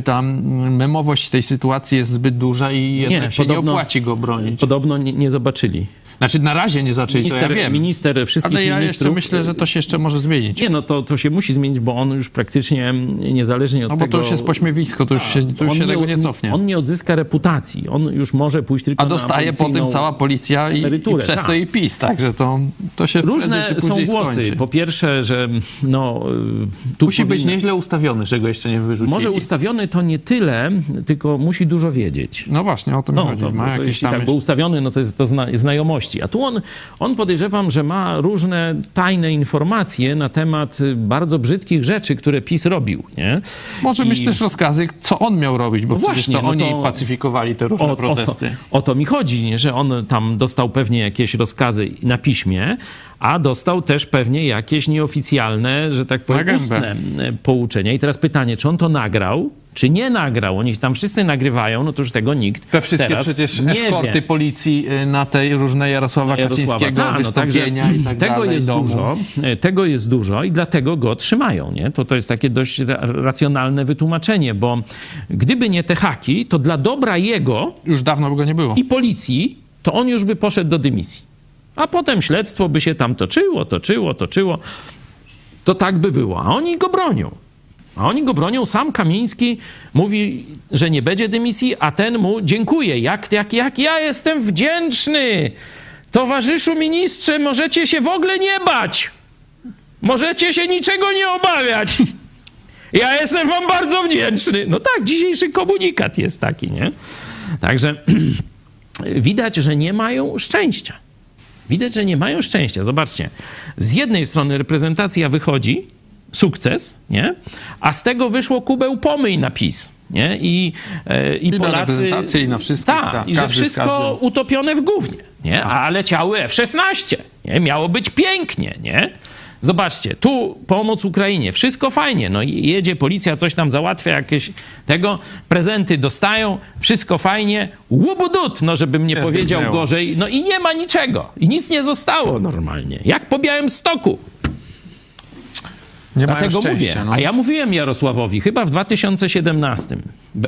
tam memowość tej sytuacji jest zbyt duża i jednak nie opłaci go bronić. Podobno nie zobaczyli. Znaczy na razie nie zaczęli, minister, to ja wiem. Minister wszystkich ministrów... Ale ja jeszcze myślę, że to się jeszcze może zmienić. Nie, no to się musi zmienić, bo on już praktycznie niezależnie od tego... No bo to już jest pośmiewisko, to już się tego nie cofnie. On nie odzyska reputacji, on już może pójść tylko na policyjną emeryturę. A dostaje potem cała policja i przez to i PiS, także to się różne są głosy. Skończy. Po pierwsze, że musi być nieźle ustawiony, że go jeszcze nie wyrzucili. Może ustawiony to nie tyle, tylko musi dużo wiedzieć. No właśnie, o tym chodzi. Bo ustawiony, to jest to znajomości. A tu on podejrzewam, że ma różne tajne informacje na temat bardzo brzydkich rzeczy, które PiS robił, nie? Może mieć też rozkazy, co on miał robić, bo przecież to oni pacyfikowali te różne protesty. O to mi chodzi, nie? Że on tam dostał pewnie jakieś rozkazy na piśmie, a dostał też pewnie jakieś nieoficjalne, że tak powiem, ustne pouczenia. I teraz pytanie, czy on to nagrał? Czy nie nagrał? Oni tam wszyscy nagrywają, to już tego nikt te wszystkie teraz przecież nie eskorty wie. Policji na tej różne Jarosława Kaczyńskiego wystąpienia i tak dalej. Tego jest dużo i dlatego go trzymają, nie? To jest takie dość racjonalne wytłumaczenie, bo gdyby nie te haki, to dla dobra jego... Już dawno by go nie było. I policji, to on już by poszedł do dymisji. A potem śledztwo by się tam toczyło. To tak by było. A oni go bronią. Sam Kamiński mówi, że nie będzie dymisji, a ten mu dziękuję. Jak ja jestem wdzięczny. Towarzyszu ministrze, możecie się w ogóle nie bać. Możecie się niczego nie obawiać. Ja jestem wam bardzo wdzięczny. No tak, dzisiejszy komunikat jest taki, nie? Także widać, że nie mają szczęścia. Zobaczcie, z jednej strony reprezentacja wychodzi, sukces, nie? A z tego wyszło kubeł pomyj na PiS, nie? I Polacy... I na wszystko. I że wszystko utopione w gównie, nie? A leciały F-16, nie? Miało być pięknie, nie? Zobaczcie, tu pomoc Ukrainie, wszystko fajnie, jedzie policja, coś tam załatwia, jakieś tego, prezenty dostają, wszystko fajnie, łubudut, żebym nie powiedział gorzej, i nie ma niczego, i nic nie zostało normalnie, jak po Białymstoku. Nie Dlatego mówię, a ja mówiłem Jarosławowi, chyba w 2017,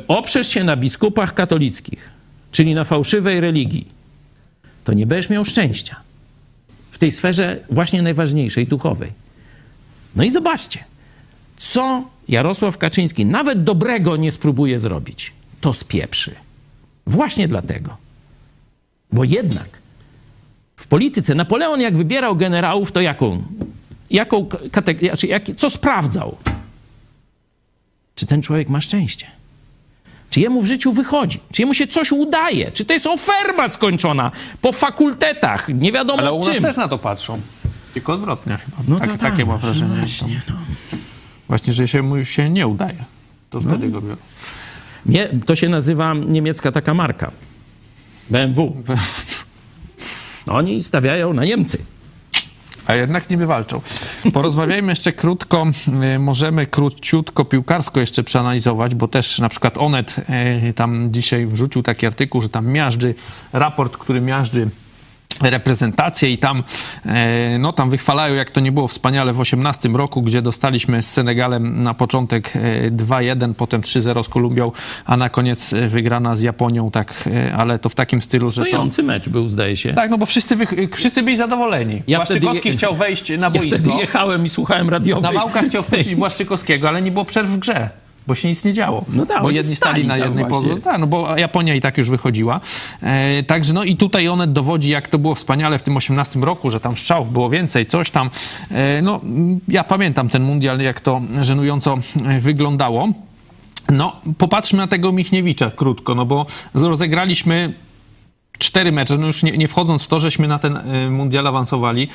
oprzesz się na biskupach katolickich, czyli na fałszywej religii, to nie będziesz miał szczęścia. W tej sferze właśnie najważniejszej, duchowej. I zobaczcie, co Jarosław Kaczyński nawet dobrego nie spróbuje zrobić, to spieprzy. Właśnie dlatego. Bo jednak w polityce Napoleon jak wybierał generałów, to jaką kategorię, co sprawdzał? Czy ten człowiek ma szczęście? Czy jemu w życiu wychodzi? Czy jemu się coś udaje? Czy to jest oferma skończona po fakultetach? Nie wiadomo czym. Ale u nas też na to patrzą. Tylko odwrotnie chyba. Takie mam wrażenie. Właśnie, że mu się nie udaje. To wtedy go biorą. To się nazywa niemiecka taka marka. BMW. Oni stawiają na Niemcy. A jednak niby walczą. Porozmawiajmy jeszcze krótko, możemy króciutko piłkarsko jeszcze przeanalizować, bo też na przykład Onet tam dzisiaj wrzucił taki artykuł, że tam raport, który miażdży reprezentację i tam tam wychwalają, jak to nie było wspaniale w 2018 roku, gdzie dostaliśmy z Senegalem na początek 2-1, potem 3-0 z Kolumbią, a na koniec wygrana z Japonią, ale to w takim stylu, że to... Stojący mecz był, zdaje się. Tak, bo wszyscy byli zadowoleni. Błaszczykowski chciał wejść na boisko. Ja wtedy jechałem i słuchałem radiowej. Nawałka chciał wpuścić Błaszczykowskiego, ale nie było przerw w grze, bo się nic nie działo, bo jedni stali na jednej pozycji, bo Japonia i tak już wychodziła. Także i tutaj Onet dowodzi, jak to było wspaniale w tym 2018 roku, że tam strzałów było więcej, coś tam. Ja pamiętam ten mundial, jak to żenująco wyglądało. Popatrzmy na tego Michniewicza krótko, bo rozegraliśmy 4 mecze, już nie wchodząc w to, żeśmy na ten mundial awansowali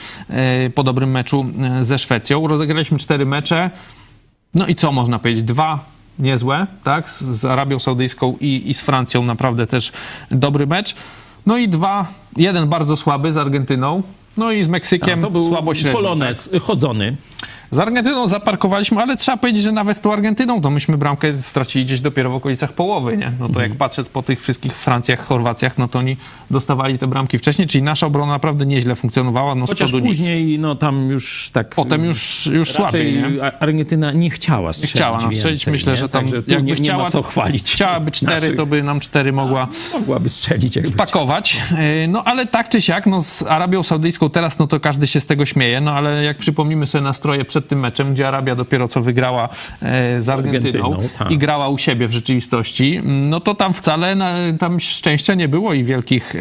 po dobrym meczu ze Szwecją. Rozegraliśmy 4 mecze, i co można powiedzieć? 2 niezłe, tak? Z Arabią Saudyjską i z Francją naprawdę też dobry mecz. I 1 bardzo słaby z Argentyną. I z Meksykiem słabo średnio. Polonez chodzony. Z Argentyną zaparkowaliśmy, ale trzeba powiedzieć, że nawet z tą Argentyną to myśmy bramkę stracili gdzieś dopiero w okolicach połowy, nie? No to jak patrzeć po tych wszystkich Francjach, Chorwacjach, no to oni dostawali te bramki wcześniej, czyli nasza obrona naprawdę nieźle funkcjonowała. No chociaż później, no tam już tak... Potem już słabiej, nie? Argentyna nie chciała strzelić. Więcej, myślę, nie? Że tam tak, że jakby chciała, co chwalić. Chciałaby cztery, naszych... to by nam cztery mogłaby strzelić, jakby wpakować. No ale tak czy siak, no z Arabią Saudyjską teraz, no to każdy się z tego śmieje, no ale jak przypomnimy sobie nastroje przed tym meczem, gdzie Arabia dopiero co wygrała z Argentyną i grała u siebie w rzeczywistości, no to tam wcale tam szczęścia nie było i wielkich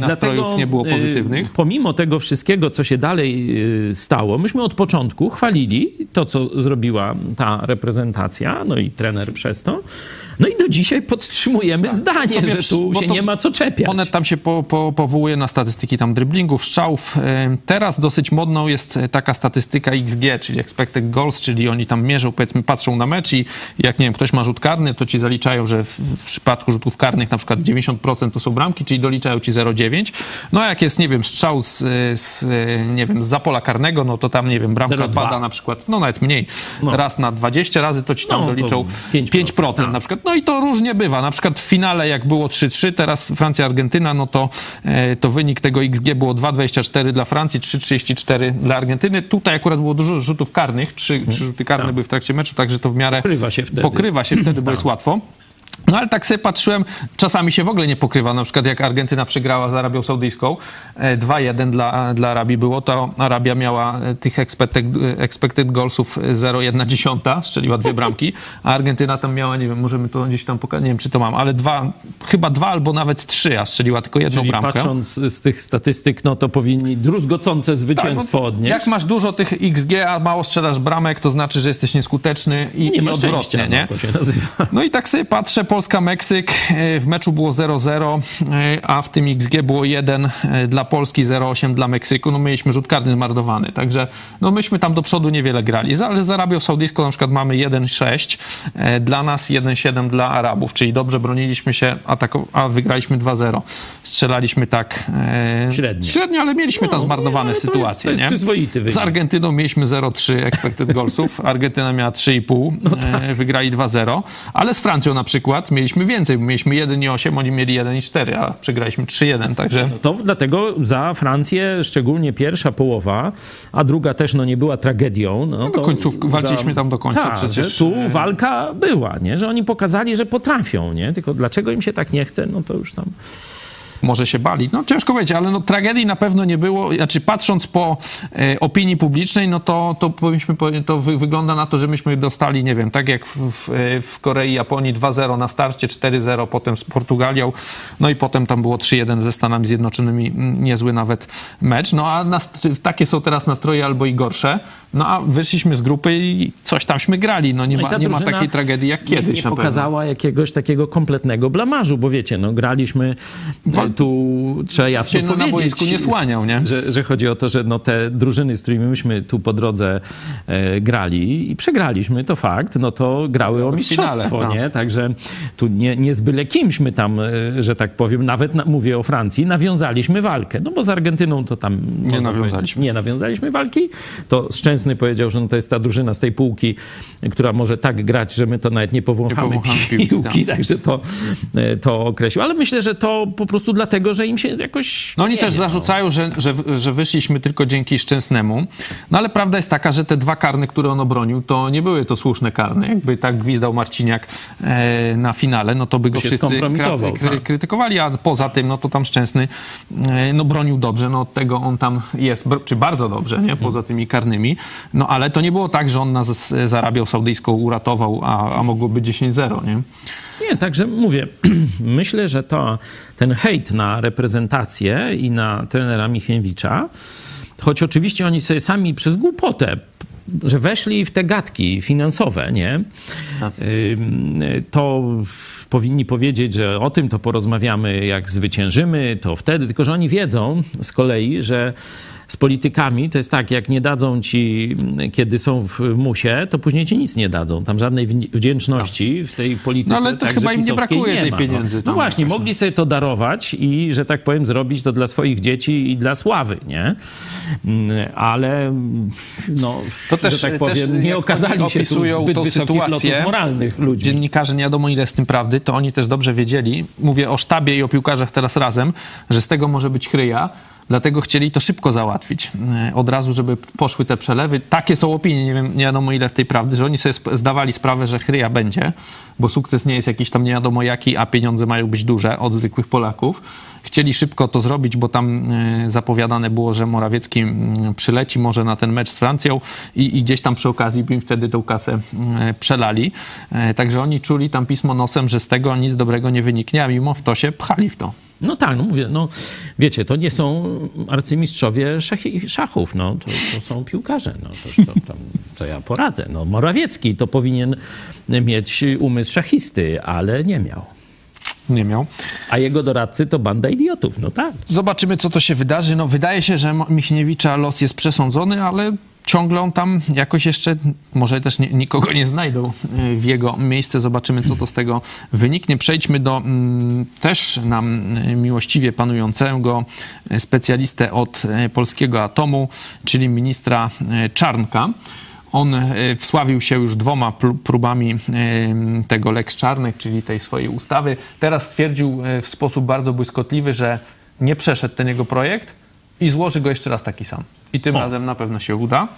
nastrojów dlatego, nie było pozytywnych. Pomimo tego wszystkiego, co się dalej stało, myśmy od początku chwalili to, co zrobiła ta reprezentacja, no i trener przez to. No i do dzisiaj podtrzymujemy zdanie, że tu się nie ma co czepiać. Onet tam się powołuje na statystyki tam driblingów, strzałów. Teraz dosyć modną jest taka statystyka XG, czyli expected goals, czyli oni tam mierzą, powiedzmy, patrzą na mecz i jak, nie wiem, ktoś ma rzut karny, to ci zaliczają, że w przypadku rzutów karnych na przykład 90% to są bramki, czyli doliczają ci 0,9. No a jak jest, nie wiem, strzał z pola karnego, no to tam, nie wiem, bramka 0,2. Pada na przykład, no nawet mniej, raz na 20 razy, to ci tam doliczą 5% na przykład. No i to różnie bywa. Na przykład w finale, jak było 3-3, teraz Francja-Argentyna, no to wynik tego XG było 2,24 dla Francji, 3,34 dla Argentyny. Tutaj akurat było dużo rzutów karnych, trzy rzuty karne były w trakcie meczu, także to w miarę pokrywa się wtedy bo jest łatwo. No ale tak sobie patrzyłem, czasami się w ogóle nie pokrywa, na przykład jak Argentyna przegrała z Arabią Saudyjską, 2-1 dla Arabii było, to Arabia miała tych expected goalsów 0,1, strzeliła 2 bramki, a Argentyna tam miała, nie wiem, możemy to gdzieś tam pokazać, nie wiem czy to mam, ale chyba dwa albo nawet 3, a strzeliła tylko 1 bramkę. Patrząc z tych statystyk, no to powinni druzgocące zwycięstwo odnieść. Jak masz dużo tych XG, a mało strzelasz bramek, to znaczy, że jesteś nieskuteczny i odwrotnie, nie? To się nazywa. No i tak sobie patrzę, Polska-Meksyk, w meczu było 0-0, a w tym XG było 1 dla Polski, 0,8 dla Meksyku. No mieliśmy rzut karny zmarnowany, także no myśmy tam do przodu niewiele grali. Ale z Arabią Saudyjską na przykład mamy 1,6 dla nas, 1,7 dla Arabów, czyli dobrze broniliśmy się, a wygraliśmy 2-0. Strzelaliśmy tak średnio, ale mieliśmy tam zmarnowane sytuacje. To jest przyzwoity wynik. Z Argentyną mieliśmy 0,3 expected goalsów, Argentyna miała 3,5, wygrali 2-0, ale z Francją na przykład mieliśmy więcej, mieliśmy 1,8, oni mieli 1,4, a przegraliśmy 3,1, także... No to dlatego za Francję szczególnie pierwsza połowa, a druga też no nie była tragedią. No to walczyliśmy tam do końca przecież. Tu walka była, nie? Że oni pokazali, że potrafią, nie? Tylko dlaczego im się tak nie chce, no to już tam... Może się bali. No ciężko powiedzieć, ale no, tragedii na pewno nie było. Znaczy patrząc po opinii publicznej, no to powinniśmy, to wygląda na to, że myśmy dostali, nie wiem, tak jak w Korei, Japonii 2-0 na starcie, 4-0 potem z Portugalią, no i potem tam było 3-1 ze Stanami Zjednoczonymi, niezły nawet mecz. No a takie są teraz nastroje albo i gorsze. No a wyszliśmy z grupy i coś tamśmy grali. No nie ma takiej tragedii jak kiedyś. Nie pokazała jakiegoś takiego kompletnego blamarzu, bo wiecie, no graliśmy... Tu trzeba jasno powiedzieć, na boisku nie słaniał, nie? Że chodzi o to, że no te drużyny, z którymi myśmy tu po drodze grali i przegraliśmy, to fakt, no to grały o mistrzostwo, finale, nie? Także tu nie z byle kimśmy tam, że tak powiem, nawet mówię o Francji, nawiązaliśmy walkę, no bo z Argentyną to tam nie nawiązaliśmy walki. To Szczęsny powiedział, że no to jest ta drużyna z tej półki, która może tak grać, że my to nawet nie powąchamy piłki, także to określił. Ale myślę, że to po prostu dlatego, że im się jakoś... No oni też zarzucają, że wyszliśmy tylko dzięki Szczęsnemu. No ale prawda jest taka, że te 2 karne, które on obronił, to nie były to słuszne karne. Jakby tak gwizdał Marciniak na finale, no to by go wszyscy krytykowali, a poza tym, no to tam Szczęsny bronił dobrze, no od tego on tam jest, czy bardzo dobrze, nie? Poza tymi karnymi. No ale to nie było tak, że on nas z Arabią Saudyjską uratował, a mogło być 10-0, nie? Nie, także mówię, myślę, że ten hejt na reprezentację i na trenera Michniewicza, choć oczywiście oni sobie sami przez głupotę, że weszli w te gadki finansowe, nie? To powinni powiedzieć, że o tym to porozmawiamy, jak zwyciężymy, to wtedy. Tylko że oni wiedzą z kolei, że z politykami to jest tak, jak nie dadzą ci, kiedy są w musie, to później ci nic nie dadzą. Tam żadnej wdzięczności w tej polityce. No ale to chyba im nie brakuje tej pieniędzy. No właśnie, mogli sobie to darować i, że tak powiem, zrobić to dla swoich dzieci i dla sławy, nie? Ale no, to też, że tak powiem, nie okazali się zbyt wysokich lotów moralnych ludzi. Dziennikarze, nie wiadomo ile z tym prawdy, to oni też dobrze wiedzieli, mówię o sztabie i o piłkarzach teraz razem, że z tego może być chryja. Dlatego chcieli to szybko załatwić. Od razu, żeby poszły te przelewy. Takie są opinie, nie wiadomo ile tej prawdy, że oni sobie zdawali sprawę, że chryja będzie, bo sukces nie jest jakiś tam nie wiadomo jaki, a pieniądze mają być duże od zwykłych Polaków. Chcieli szybko to zrobić, bo tam zapowiadane było, że Morawiecki przyleci może na ten mecz z Francją i gdzieś tam przy okazji by im wtedy tą kasę przelali. Także oni czuli tam pismo nosem, że z tego nic dobrego nie wyniknie, a mimo to się pchali w to. No tak, no mówię, no wiecie, to nie są arcymistrzowie szachów, no to są piłkarze, no to ja poradzę. No Morawiecki to powinien mieć umysł szachisty, ale nie miał. Nie miał. A jego doradcy to banda idiotów, no tak. Zobaczymy, co to się wydarzy. No wydaje się, że Michniewicza los jest przesądzony, ale ciągle on tam jakoś jeszcze, może też nikogo nie znajdą w jego miejsce. Zobaczymy, co to z tego wyniknie. Przejdźmy do też nam miłościwie panującego specjalistę od polskiego atomu, czyli ministra Czarnka. On wsławił się już 2 próbami tego Lex Czarnek, czyli tej swojej ustawy. Teraz stwierdził w sposób bardzo błyskotliwy, że nie przeszedł ten jego projekt i złoży go jeszcze raz taki sam. I tym razem na pewno się uda.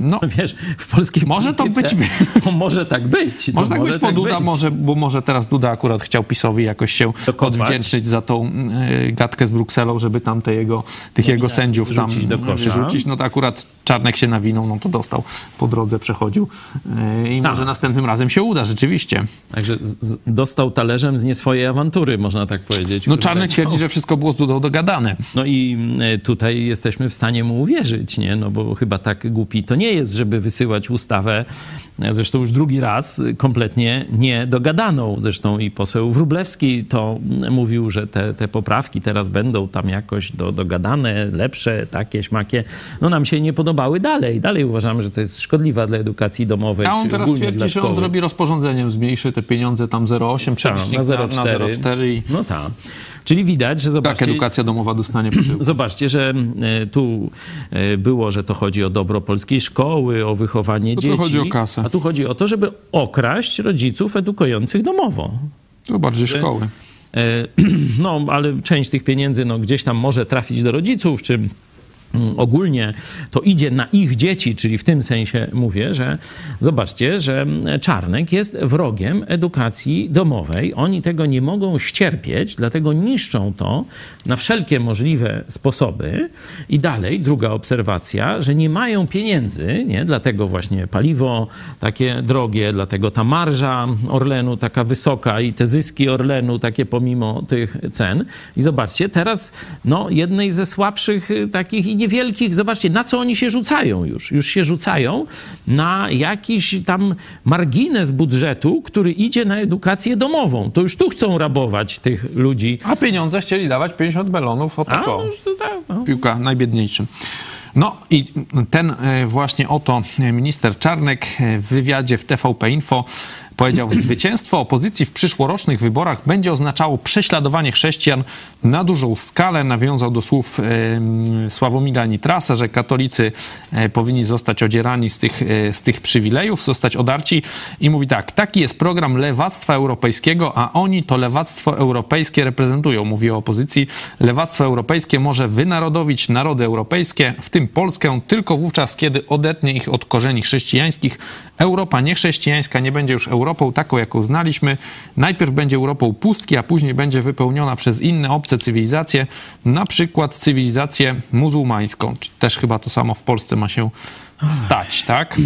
No, wiesz, w polskiej może polityce, to być. To może tak być. Może tak być po Duda, bo może teraz Duda akurat chciał PiS-owi jakoś się odwdzięczyć za tą gadkę z Brukselą, żeby tam tych jego sędziów tam rzucić. No to akurat Czarnek się nawinął, no to dostał po drodze, przechodził. I może następnym razem się uda, rzeczywiście. Także dostał talerzem z nie swojej awantury, można tak powiedzieć. No Czarnek twierdzi, że wszystko było z Dudą dogadane. No i tutaj jesteśmy w stanie mu uwierzyć, nie? No bo chyba tak głupi to nie jest, żeby wysyłać ustawę, zresztą już drugi raz, kompletnie niedogadaną. Zresztą i poseł Wróblewski to mówił, że te poprawki teraz będą tam jakoś dogadane, lepsze, takie, śmakie. No nam się nie podobały dalej. Dalej uważamy, że to jest szkodliwa dla edukacji domowej. A on teraz twierdzi, że on zrobi rozporządzeniem, zmniejszy te pieniądze tam 0,8, przelicznik na 0,4. I... No tak. Czyli widać, że zobaczcie... Tak, edukacja domowa dostanie... Zobaczcie, że tu było, że to chodzi o dobro polskiej szkoły, o wychowanie dzieci. Tu chodzi o kasę. A tu chodzi o to, żeby okraść rodziców edukujących domowo. To bardziej szkoły. No, ale część tych pieniędzy no, gdzieś tam może trafić do rodziców, czy... Ogólnie to idzie na ich dzieci, czyli w tym sensie mówię, że zobaczcie, że Czarnek jest wrogiem edukacji domowej. Oni tego nie mogą ścierpieć, dlatego niszczą to na wszelkie możliwe sposoby. I dalej druga obserwacja, że nie mają pieniędzy, nie? Dlatego właśnie paliwo takie drogie, dlatego ta marża Orlenu taka wysoka i te zyski Orlenu takie pomimo tych cen. I zobaczcie, teraz no, jednej ze słabszych takich i niewielkich, zobaczcie, na co oni się rzucają już. Już się rzucają na jakiś tam margines budżetu, który idzie na edukację domową. To już tu chcą rabować tych ludzi. A pieniądze chcieli dawać 50 melonów od kogo? Piłka najbiedniejszym. No i ten właśnie oto minister Czarnek w wywiadzie w TVP Info powiedział: zwycięstwo opozycji w przyszłorocznych wyborach będzie oznaczało prześladowanie chrześcijan na dużą skalę. Nawiązał do słów Sławomira Nitrasa, że katolicy powinni zostać odzierani z tych przywilejów, zostać odarci. I mówi tak, taki jest program lewactwa europejskiego, a oni to lewactwo europejskie reprezentują, mówi o opozycji. Lewactwo europejskie może wynarodowić narody europejskie, w tym Polskę, tylko wówczas, kiedy odetnie ich od korzeni chrześcijańskich. Europa niechrześcijańska nie będzie już Europą taką, jaką znaliśmy. Najpierw będzie Europą pustki, a później będzie wypełniona przez inne obce cywilizacje, na przykład cywilizację muzułmańską. Też chyba to samo w Polsce ma się stać, tak?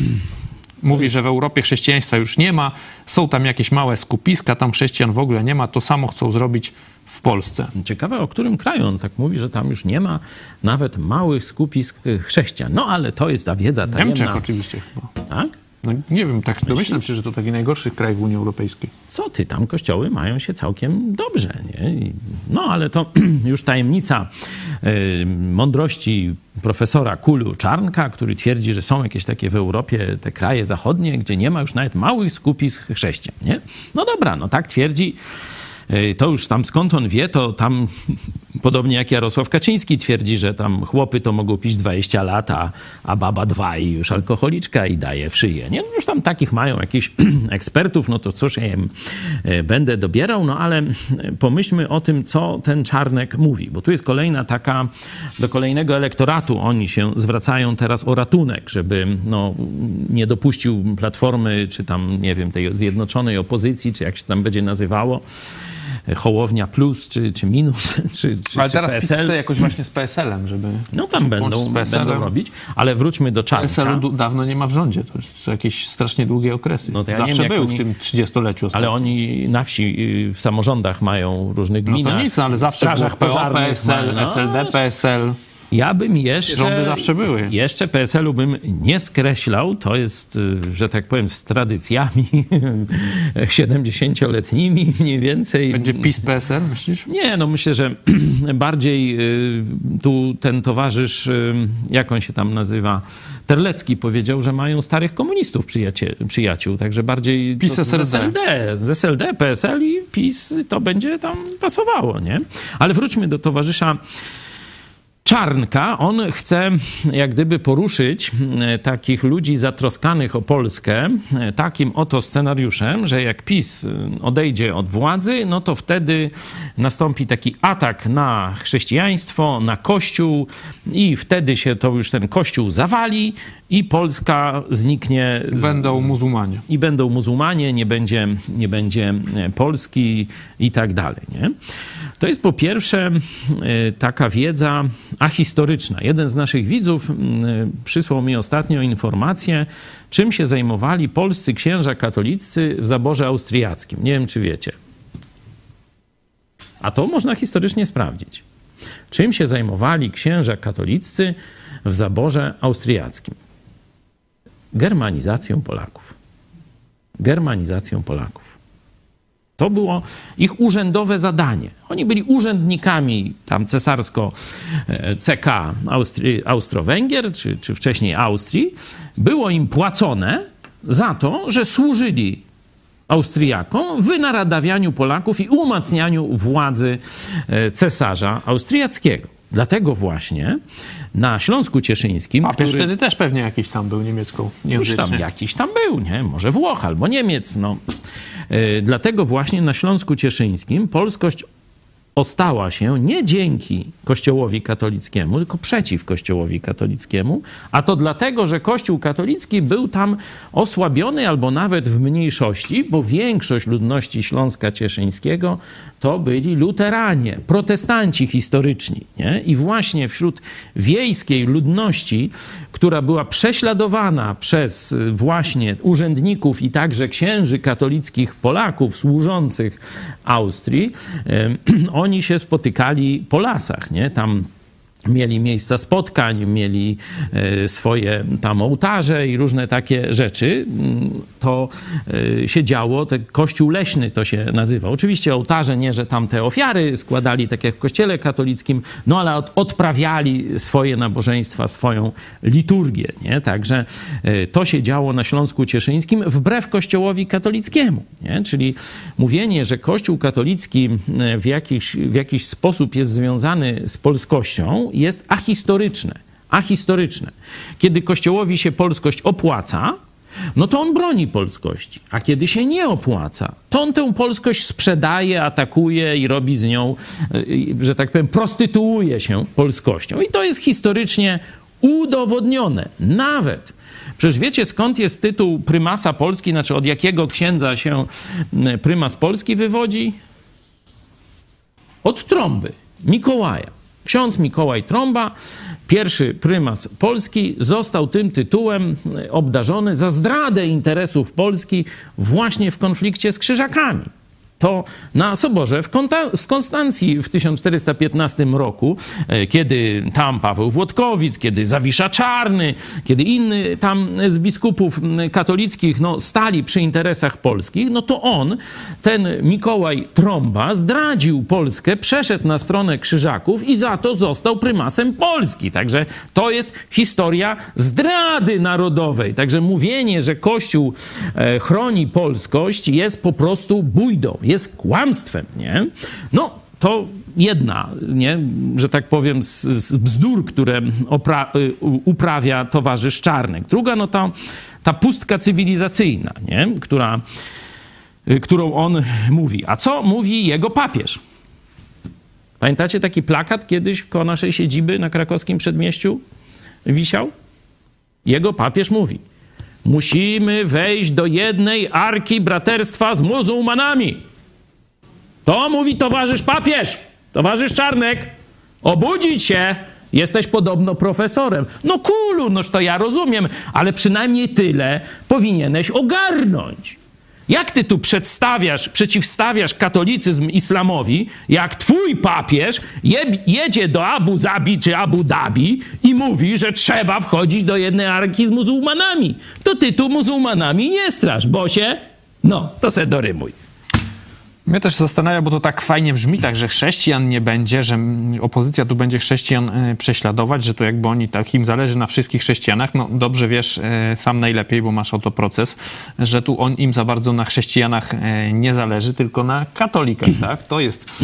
Mówi, że w Europie chrześcijaństwa już nie ma, są tam jakieś małe skupiska, tam chrześcijan w ogóle nie ma, to samo chcą zrobić w Polsce. Ciekawe, o którym kraju on tak mówi, że tam już nie ma nawet małych skupisk chrześcijan. No ale to jest ta wiedza tajemna. W Niemczech oczywiście chyba. Tak? No nie wiem, tak domyślam się, że to taki najgorszy kraj w Unii Europejskiej. Co ty tam, kościoły mają się całkiem dobrze, nie? No ale to już tajemnica mądrości profesora Kulu Czarnka, który twierdzi, że są jakieś takie w Europie te kraje zachodnie, gdzie nie ma już nawet małych skupisk chrześcijan, nie? No dobra, no tak twierdzi. To już tam skąd on wie, to tam podobnie jak Jarosław Kaczyński twierdzi, że tam chłopy to mogą pić 20 lat, a baba 2 i już alkoholiczka i daje w szyję. Nie? No już tam takich mają jakichś ekspertów, no to cóż ja im będę dobierał, no ale pomyślmy o tym, co ten Czarnek mówi, bo tu jest kolejna taka, do kolejnego elektoratu oni się zwracają teraz o ratunek, żeby no, nie dopuścił Platformy, czy tam nie wiem, tej zjednoczonej opozycji, czy jak się tam będzie nazywało, Hołownia plus, czy minus, czy ale teraz PSL. PiS chce jakoś właśnie z PSL-em, żeby... No tam będą robić, ale wróćmy do Czarnka. PSL-u dawno nie ma w rządzie, to jest jakieś strasznie długie okresy. No to ja zawsze był w tym 30-leciu. Ale oni na wsi, w samorządach mają różnych gminach. No to nic, ale zawsze było PO, PSL, no, SLD, PSL. Ja bym jeszcze... Rządy zawsze były. Jeszcze PSL-u bym nie skreślał. To jest, że tak powiem, z tradycjami 70-letnimi mniej więcej. Będzie PiS-PSL, myślisz? Nie, no myślę, że bardziej tu ten towarzysz, jak on się tam nazywa, Terlecki powiedział, że mają starych komunistów przyjaciół. Także bardziej PiS z SLD, PSL i PiS to będzie tam pasowało, nie? Ale wróćmy do towarzysza Czarnka. On chce jak gdyby poruszyć takich ludzi zatroskanych o Polskę takim oto scenariuszem, że jak PiS odejdzie od władzy, no to wtedy nastąpi taki atak na chrześcijaństwo, na Kościół i wtedy się to już ten Kościół zawali i Polska zniknie. Będą muzułmanie. I będą muzułmanie, nie będzie Polski i tak dalej, nie? To jest po pierwsze taka wiedza ahistoryczna. Jeden z naszych widzów przysłał mi ostatnio informację, czym się zajmowali polscy księża katoliccy w zaborze austriackim. Nie wiem, czy wiecie. A to można historycznie sprawdzić. Czym się zajmowali księża katoliccy w zaborze austriackim? Germanizacją Polaków. To było ich urzędowe zadanie. Oni byli urzędnikami tam cesarsko CK Austro-Węgier, czy wcześniej Austrii. Było im płacone za to, że służyli Austriakom w naradawianiu Polaków i umacnianiu władzy cesarza austriackiego. Dlatego właśnie na Śląsku Cieszyńskim... A który... wtedy też pewnie jakiś tam był niemiecko-języczny. Już tam jakiś tam był, nie? Może Włoch albo Niemiec, no... Dlatego właśnie na Śląsku Cieszyńskim polskość ostała się nie dzięki Kościołowi katolickiemu, tylko przeciw Kościołowi katolickiemu, a to dlatego, że Kościół katolicki był tam osłabiony albo nawet w mniejszości, bo większość ludności Śląska Cieszyńskiego to byli luteranie, protestanci historyczni, nie? I właśnie wśród wiejskiej ludności, która była prześladowana przez właśnie urzędników i także księży katolickich Polaków służących Austrii, oni się spotykali po lasach, nie? Tam mieli miejsca spotkań, mieli swoje tam ołtarze i różne takie rzeczy. To się działo, ten kościół leśny to się nazywa. Oczywiście ołtarze nie, że tam te ofiary składali, tak jak w kościele katolickim, no ale odprawiali swoje nabożeństwa, swoją liturgię, nie? Także to się działo na Śląsku Cieszyńskim wbrew kościołowi katolickiemu, nie? Czyli mówienie, że kościół katolicki w jakiś sposób jest związany z polskością, jest ahistoryczne. Kiedy Kościołowi się polskość opłaca, no to on broni polskości, a kiedy się nie opłaca, to on tę polskość sprzedaje, atakuje i robi z nią, że tak powiem, prostytuuje się polskością. I to jest historycznie udowodnione. Nawet przecież wiecie, skąd jest tytuł prymasa Polski, znaczy od jakiego księdza się prymas Polski wywodzi? Od Trąby, Mikołaja. Ksiądz Mikołaj Trąba, pierwszy prymas Polski, został tym tytułem obdarzony za zdradę interesów Polski właśnie w konflikcie z Krzyżakami. to na Soborze w Konstancji w 1415 roku, kiedy tam Paweł Włodkowic, kiedy Zawisza Czarny, kiedy inny tam z biskupów katolickich stali przy interesach polskich, to on, ten Mikołaj Trąba, zdradził Polskę, przeszedł na stronę Krzyżaków i za to został prymasem Polski. Także to jest historia zdrady narodowej. Także mówienie, że Kościół chroni polskość, jest po prostu bujdą, jest kłamstwem, nie? To jedna, nie? Że tak powiem, z bzdur, które uprawia towarzysz Czarnek. Druga, ta pustka cywilizacyjna, nie? Którą on mówi. A co mówi jego papież? Pamiętacie taki plakat kiedyś koło naszej siedziby na krakowskim przedmieściu wisiał? Jego papież mówi: musimy wejść do jednej arki braterstwa z muzułmanami. To mówi towarzysz papież, towarzysz Czarnek. Obudzić się, jesteś podobno profesorem. To ja rozumiem, ale przynajmniej tyle powinieneś ogarnąć. Jak ty tu przeciwstawiasz katolicyzm islamowi, jak twój papież jedzie do Abu Zabi czy Abu Dhabi i mówi, że trzeba wchodzić do jednej arki z muzułmanami. To ty tu muzułmanami nie strasz, bosie. To se dorymuj. Mnie też zastanawia, bo to tak fajnie brzmi, tak, że chrześcijan nie będzie, że opozycja tu będzie chrześcijan prześladować, że to jakby oni, tak im zależy na wszystkich chrześcijanach. Dobrze wiesz sam najlepiej, bo masz o to proces, że tu im za bardzo na chrześcijanach nie zależy, tylko na katolikach, tak? To jest...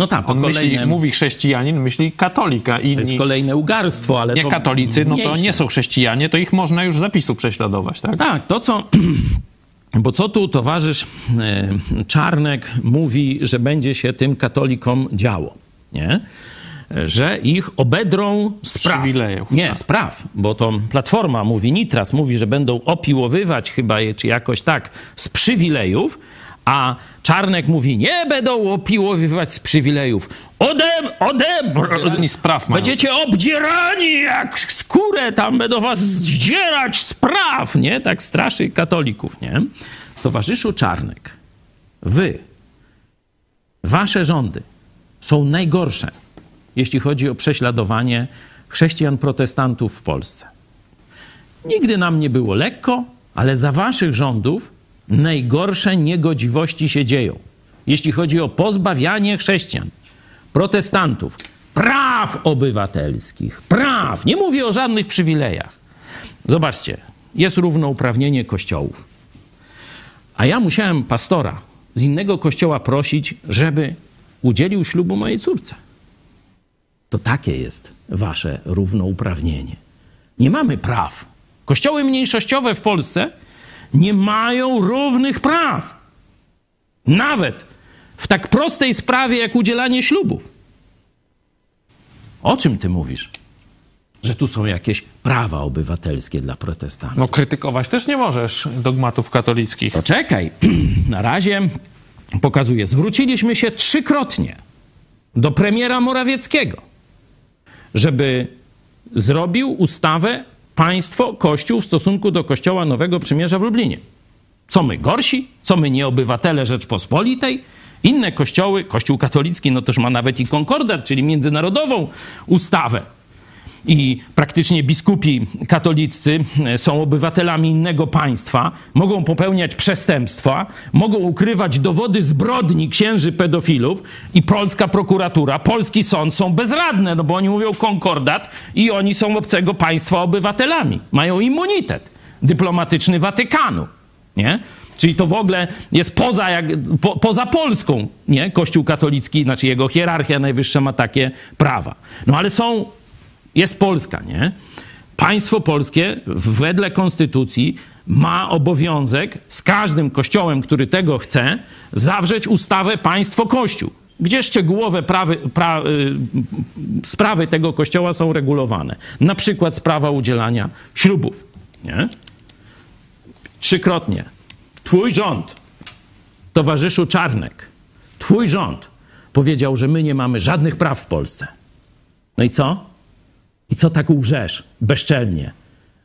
Mówi chrześcijanin, myśli katolika. To jest kolejne ugarstwo, ale... Katolicy, to nie są chrześcijanie, to ich można już z zapisu prześladować, tak? Tak, Bo co tu towarzysz Czarnek mówi, że będzie się tym katolikom działo, nie? Że ich obedrą z przywilejów. Bo to Platforma mówi, Nitras mówi, że będą opiłowywać chyba je, czy jakoś tak, z przywilejów, a Czarnek mówi, nie będą opiłowywać z przywilejów. Będziecie obdzierani jak skórę, tam będą was zdzierać z praw, nie? Tak straszy katolików, nie? Towarzyszu Czarnek, wasze rządy są najgorsze, jeśli chodzi o prześladowanie chrześcijan protestantów w Polsce. Nigdy nam nie było lekko, ale za waszych rządów najgorsze niegodziwości się dzieją, jeśli chodzi o pozbawianie chrześcijan, protestantów, praw obywatelskich, praw. Nie mówię o żadnych przywilejach. Zobaczcie, jest równouprawnienie kościołów. A ja musiałem pastora z innego kościoła prosić, żeby udzielił ślubu mojej córce. To takie jest wasze równouprawnienie. Nie mamy praw. Kościoły mniejszościowe w Polsce nie mają równych praw. Nawet w tak prostej sprawie jak udzielanie ślubów. O czym ty mówisz? Że tu są jakieś prawa obywatelskie dla protestantów. Krytykować też nie możesz dogmatów katolickich. Poczekaj. Na razie pokazuję. Zwróciliśmy się 3-krotnie do premiera Morawieckiego, żeby zrobił ustawę Państwo, Kościół w stosunku do Kościoła Nowego Przymierza w Lublinie. Co my gorsi? Co my nie obywatele Rzeczpospolitej? Inne kościoły, Kościół katolicki, też ma nawet i konkordat, czyli międzynarodową ustawę. I praktycznie biskupi katoliccy są obywatelami innego państwa, mogą popełniać przestępstwa, mogą ukrywać dowody zbrodni księży pedofilów i polska prokuratura, polski sąd są bezradne, bo oni mówią konkordat i oni są obcego państwa obywatelami. Mają immunitet dyplomatyczny Watykanu, nie? Czyli to w ogóle jest poza Polską, nie? Kościół katolicki, znaczy jego hierarchia najwyższa ma takie prawa. Ale jest Polska, nie? Państwo polskie wedle konstytucji ma obowiązek z każdym kościołem, który tego chce, zawrzeć ustawę państwo-kościół, gdzie szczegółowe sprawy tego kościoła są regulowane. Na przykład sprawa udzielania ślubów, nie? 3-krotnie. Twój rząd, towarzyszu Czarnek, twój rząd powiedział, że my nie mamy żadnych praw w Polsce. I co? I co tak łżesz bezczelnie,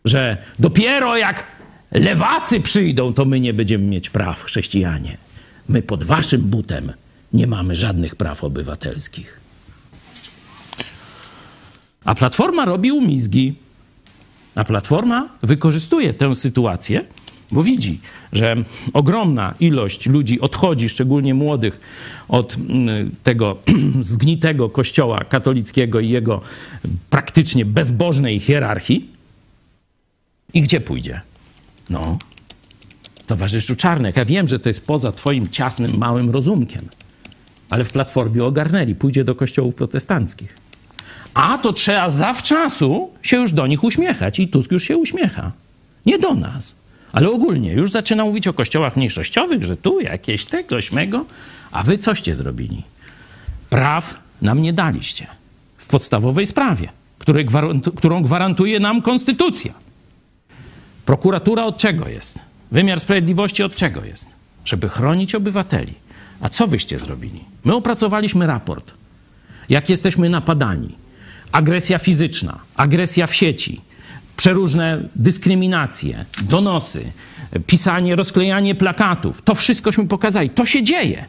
że dopiero jak lewacy przyjdą, to my nie będziemy mieć praw, chrześcijanie. My pod waszym butem nie mamy żadnych praw obywatelskich. A Platforma robi umizgi. A Platforma wykorzystuje tę sytuację, bo widzi, że ogromna ilość ludzi odchodzi, szczególnie młodych, od tego zgnitego kościoła katolickiego i jego praktycznie bezbożnej hierarchii. I gdzie pójdzie? No, towarzyszu Czarnek, ja wiem, że to jest poza twoim ciasnym, małym rozumkiem, ale w Platformie ogarnęli, pójdzie do kościołów protestanckich. A to trzeba zawczasu się już do nich uśmiechać i Tusk już się uśmiecha. Nie do nas, ale ogólnie już zaczyna mówić o kościołach mniejszościowych, że tu jakieś tego, śmego, a wy coście zrobili? Praw nam nie daliście w podstawowej sprawie, którą gwarantuje nam konstytucja. Prokuratura od czego jest? Wymiar sprawiedliwości od czego jest? Żeby chronić obywateli. A co wyście zrobili? My opracowaliśmy raport. Jak jesteśmy napadani. Agresja fizyczna, agresja w sieci, przeróżne dyskryminacje, donosy, pisanie, rozklejanie plakatów. To wszystkośmy pokazali. To się dzieje.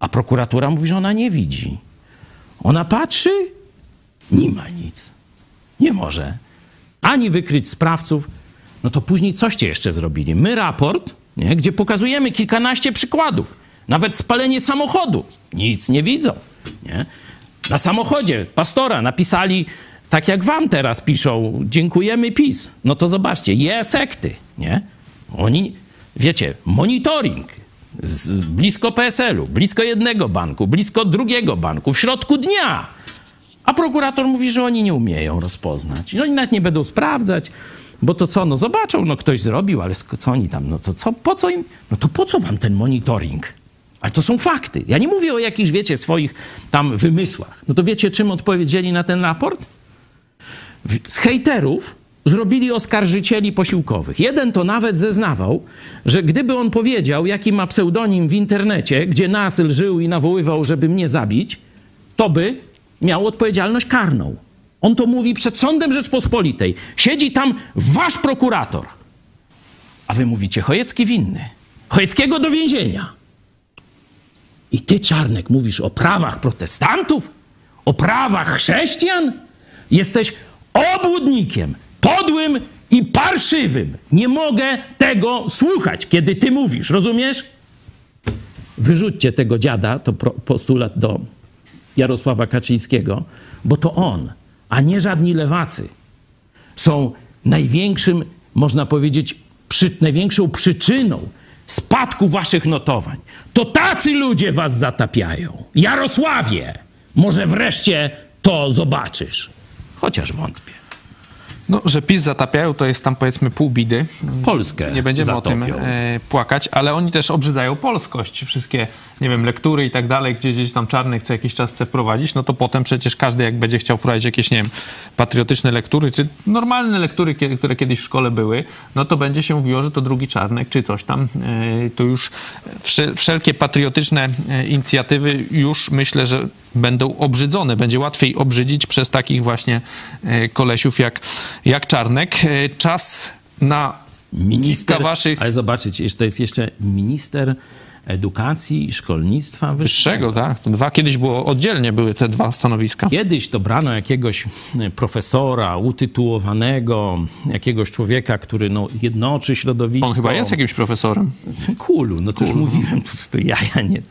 A prokuratura mówi, że ona nie widzi. Ona patrzy, nie ma nic. Nie może ani wykryć sprawców. No to później coście jeszcze zrobili? My raport, nie, gdzie pokazujemy kilkanaście przykładów. Nawet spalenie samochodu. Nic nie widzą. Nie? Na samochodzie pastora napisali, tak jak wam teraz piszą, dziękujemy PiS. No to zobaczcie, sekty, nie? Oni, wiecie, monitoring blisko PSL-u, blisko jednego banku, blisko drugiego banku, w środku dnia. A prokurator mówi, że oni nie umieją rozpoznać. I oni nawet nie będą sprawdzać, bo to co, no zobaczą, no ktoś zrobił, ale co oni tam, no to co, po co im? No to po co wam ten monitoring? Ale to są fakty. Ja nie mówię o jakichś, wiecie, swoich tam wymysłach. No to wiecie, czym odpowiedzieli na ten raport? Z hejterów zrobili oskarżycieli posiłkowych. Jeden to nawet zeznawał, że gdyby on powiedział, jaki ma pseudonim w internecie, gdzie nas lżył i nawoływał, żeby mnie zabić, to by miał odpowiedzialność karną. On to mówi przed Sądem Rzeczpospolitej. Siedzi tam wasz prokurator. A wy mówicie, Chojecki winny. Chojeckiego do więzienia. I ty, Czarnek, mówisz o prawach protestantów? O prawach chrześcijan? Jesteś obłudnikiem, podłym i parszywym. Nie mogę tego słuchać, kiedy ty mówisz, rozumiesz? Wyrzućcie tego dziada, to postulat do Jarosława Kaczyńskiego, bo to on, a nie żadni lewacy, są największym, można powiedzieć, największą przyczyną spadku waszych notowań. To tacy ludzie was zatapiają. Jarosławie, może wreszcie to zobaczysz. Chociaż wątpię. No, że PiS zatapiają, to jest tam powiedzmy pół bidy. Polskę nie będziemy zatopią. O tym płakać, ale oni też obrzydzają polskość. Wszystkie, nie wiem, lektury i tak dalej, gdzieś tam Czarnych co jakiś czas chce wprowadzić, no to potem przecież każdy, jak będzie chciał wprowadzić jakieś, nie wiem, patriotyczne lektury, czy normalne lektury, które kiedyś w szkole były, no to będzie się mówiło, że to drugi Czarnek, czy coś tam. To już wszelkie patriotyczne inicjatywy już myślę, że będą obrzydzone. Będzie łatwiej obrzydzić przez takich właśnie kolesiów jak Czarnek. Czas na kilka waszych... Ale zobaczycie, to jest jeszcze minister edukacji i szkolnictwa wyższego. Tak? Dwa kiedyś było oddzielnie, były te dwa stanowiska. Kiedyś to brano jakiegoś profesora utytułowanego, jakiegoś człowieka, który no, jednoczy środowisko. On chyba jest jakimś profesorem. Kulu, no to już mówiłem, to jaja nie...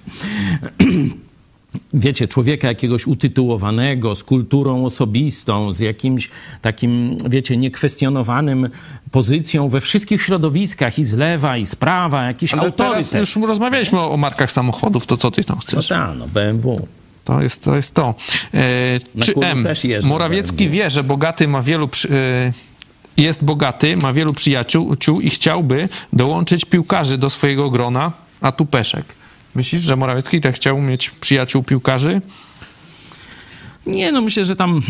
Wiecie, człowieka jakiegoś utytułowanego, z kulturą osobistą, z jakimś takim, wiecie, niekwestionowanym pozycją we wszystkich środowiskach i z lewa, i z prawa, jakiś autorytet. Teraz już rozmawialiśmy o markach samochodów, to co ty tam chcesz? No tak, no BMW. To jest to. Czy M. Morawiecki wie, że bogaty ma wielu... Jest bogaty, ma wielu przyjaciół i chciałby dołączyć piłkarzy do swojego grona, a tu Peszek. Myślisz, że Morawiecki tak chciał mieć przyjaciół piłkarzy? Nie, no myślę, że tam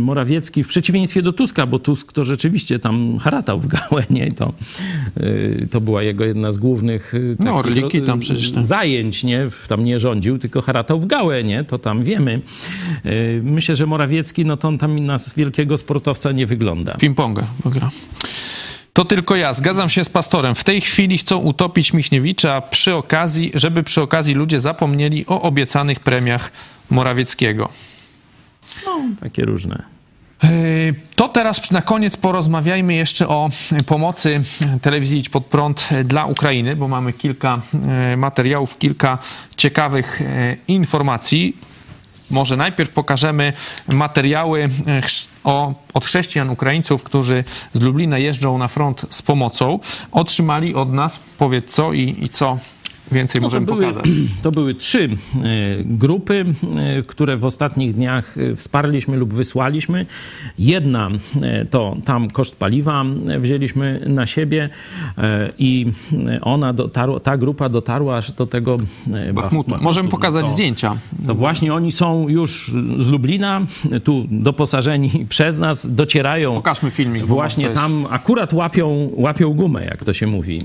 Morawiecki, w przeciwieństwie do Tuska, bo Tusk to rzeczywiście tam haratał w gałęzie i to była jego jedna z głównych no, orliki tam przecież tam. Zajęć, nie? Tam nie rządził, tylko haratał w gałęzie, to tam wiemy. Myślę, że Morawiecki, no to on tam na wielkiego sportowca nie wygląda. Ping-ponga, bo gra. To tylko ja. Zgadzam się z pastorem. W tej chwili chcą utopić Michniewicza żeby przy okazji ludzie zapomnieli o obiecanych premiach Morawieckiego. No, takie różne. To teraz na koniec porozmawiajmy jeszcze o pomocy telewizji Idź Pod Prąd dla Ukrainy, bo mamy kilka materiałów, kilka ciekawych informacji. Może najpierw pokażemy materiały od chrześcijan Ukraińców, którzy z Lublina jeżdżą na front z pomocą. Otrzymali od nas, powiedz co i co więcej możemy pokazać. To były trzy grupy, które w ostatnich dniach wsparliśmy lub wysłaliśmy. Jedna to tam koszt paliwa wzięliśmy na siebie i ona ta grupa dotarła aż do tego Bachmutu. Możemy pokazać zdjęcia. To właśnie oni są już z Lublina, tu doposażeni przez nas, docierają. Pokażmy filmik. Właśnie jest... tam akurat łapią gumę, jak to się mówi,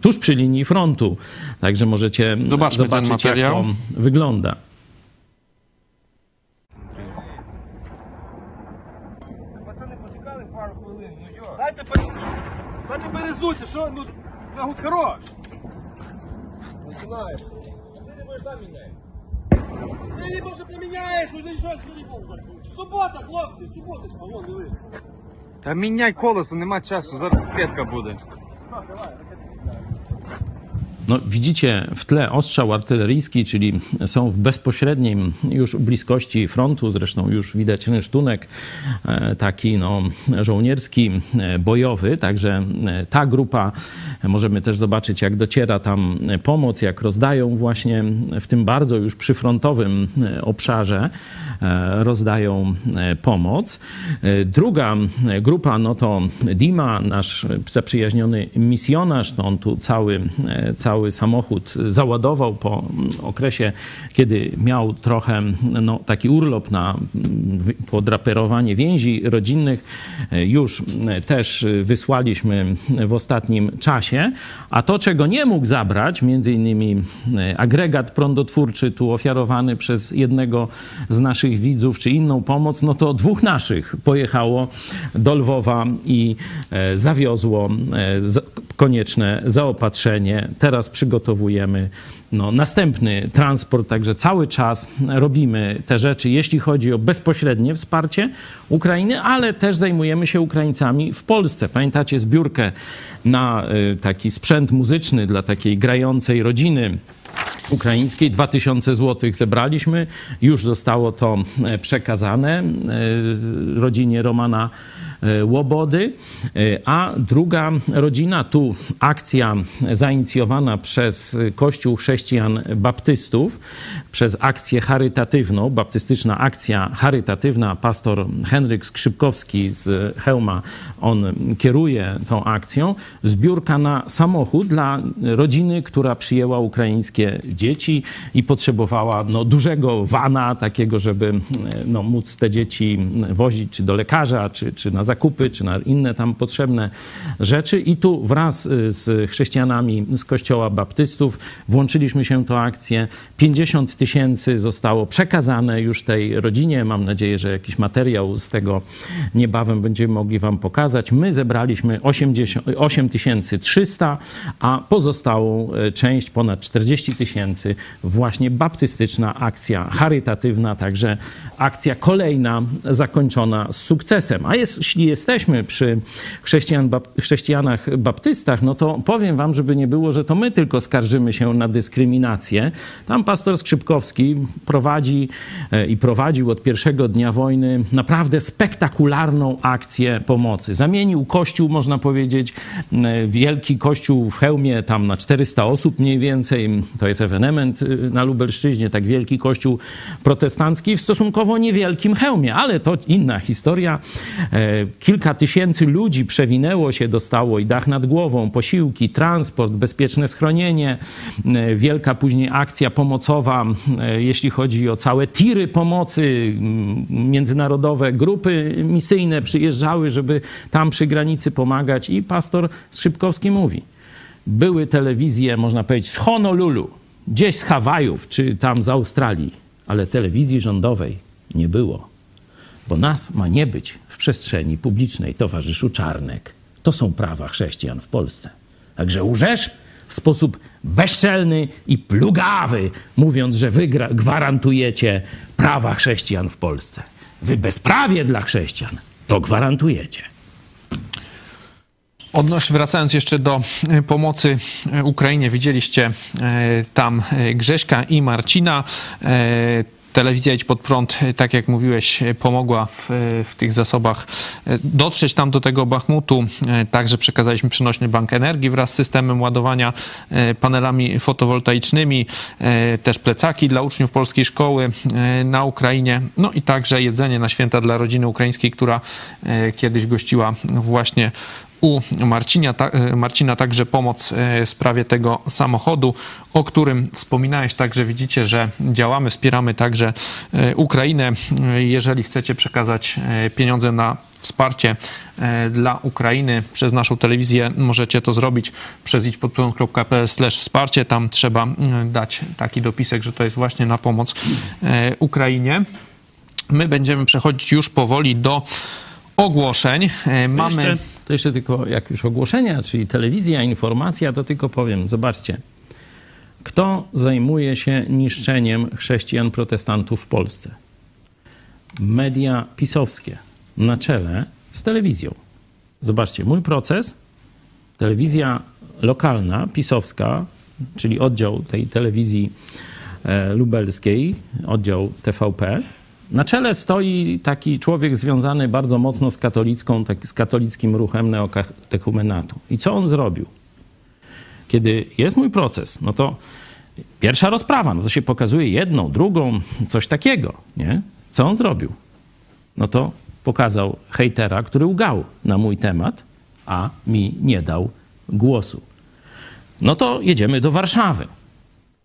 tuż przy linii frontu. Także możecie zobaczyć, jak to wygląda. Та міняй колесо, нема часу, зараз клітка буде. No, widzicie w tle ostrzał artyleryjski, czyli są w bezpośrednim już bliskości frontu, zresztą już widać rynsztunek taki żołnierski, bojowy, także ta grupa, możemy też zobaczyć, jak dociera tam pomoc, jak rozdają właśnie w tym bardzo już przyfrontowym obszarze, rozdają pomoc. Druga grupa, to Dima, nasz zaprzyjaźniony misjonarz, on tu cały samochód załadował po okresie, kiedy miał trochę taki urlop na podraperowanie więzi rodzinnych. Już też wysłaliśmy w ostatnim czasie. A to, czego nie mógł zabrać, między innymi agregat prądotwórczy tu ofiarowany przez jednego z naszych widzów, czy inną pomoc, to dwóch naszych pojechało do Lwowa i zawiozło konieczne zaopatrzenie. Teraz przygotowujemy następny transport, także cały czas robimy te rzeczy, jeśli chodzi o bezpośrednie wsparcie Ukrainy, ale też zajmujemy się Ukraińcami w Polsce. Pamiętacie zbiórkę na taki sprzęt muzyczny dla takiej grającej rodziny ukraińskiej, 2000 zł zebraliśmy, już zostało to przekazane rodzinie Romana Łobody, a druga rodzina, tu akcja zainicjowana przez Kościół Chrześcijan Baptystów, przez akcję charytatywną, baptystyczna akcja charytatywna, pastor Henryk Skrzypkowski z Chełma, on kieruje tą akcją, zbiórka na samochód dla rodziny, która przyjęła ukraińskie dzieci i potrzebowała dużego wana takiego, żeby móc te dzieci wozić czy do lekarza, czy na zakupy, czy na inne tam potrzebne rzeczy. I tu wraz z chrześcijanami z Kościoła Baptystów włączyliśmy się w tę akcję. 50 000 zostało przekazane już tej rodzinie. Mam nadzieję, że jakiś materiał z tego niebawem będziemy mogli wam pokazać. My zebraliśmy 8300, a pozostałą część, ponad 40 000, właśnie baptystyczna akcja charytatywna, także akcja kolejna zakończona z sukcesem. A jeśli jesteśmy przy chrześcijanach baptystach, to powiem wam, żeby nie było, że to my tylko skarżymy się na dyskryminację. Tam pastor Skrzypkowski prowadził od pierwszego dnia wojny naprawdę spektakularną akcję pomocy. Zamienił kościół, można powiedzieć, wielki kościół w Chełmie, tam na 400 osób mniej więcej, to jest ewenement na Lubelszczyźnie, tak wielki kościół protestancki w stosunkowo niewielkim Chełmie, ale to inna historia. Kilka tysięcy ludzi przewinęło się, dostało i dach nad głową, posiłki, transport, bezpieczne schronienie. Wielka później akcja pomocowa, jeśli chodzi o całe tiry pomocy. Międzynarodowe grupy misyjne przyjeżdżały, żeby tam przy granicy pomagać. I pastor Skrzypkowski mówi, były telewizje, można powiedzieć, z Honolulu, gdzieś z Hawajów, czy tam z Australii, ale telewizji rządowej nie było. Bo nas ma nie być w przestrzeni publicznej, towarzyszu Czarnek. To są prawa chrześcijan w Polsce. Także łżesz w sposób bezczelny i plugawy, mówiąc, że wy gwarantujecie prawa chrześcijan w Polsce. Wy bezprawie dla chrześcijan to gwarantujecie. Wracając jeszcze do pomocy Ukrainie, widzieliście tam Grześka i Marcina. Telewizja Idź Pod Prąd, tak jak mówiłeś, pomogła w tych zasobach dotrzeć tam do tego Bachmutu. Także przekazaliśmy przenośny bank energii wraz z systemem ładowania panelami fotowoltaicznymi, też plecaki dla uczniów polskiej szkoły na Ukrainie, no i także jedzenie na święta dla rodziny ukraińskiej, która kiedyś gościła właśnie u Marcina, także pomoc w sprawie tego samochodu, o którym wspominałeś. Także widzicie, że działamy, wspieramy także Ukrainę. Jeżeli chcecie przekazać pieniądze na wsparcie dla Ukrainy przez naszą telewizję, możecie to zrobić przez idźpodprąd.pl/wsparcie. Tam trzeba dać taki dopisek, że to jest właśnie na pomoc Ukrainie. My będziemy przechodzić już powoli do ogłoszeń. To jeszcze tylko, jak już ogłoszenia, czyli telewizja, informacja, to tylko powiem. Zobaczcie, kto zajmuje się niszczeniem chrześcijan protestantów w Polsce? Media pisowskie na czele z telewizją. Zobaczcie, Mój Proces, telewizja lokalna, pisowska, czyli oddział tej telewizji lubelskiej, oddział TVP. Na czele stoi taki człowiek związany bardzo mocno z katolickim ruchem neokatechumenatu. I co on zrobił? Kiedy jest Mój Proces, no to pierwsza rozprawa, no to się pokazuje jedną, drugą, coś takiego, nie? Co on zrobił? No to pokazał hejtera, który ugał na mój temat, a mi nie dał głosu. No to jedziemy do Warszawy.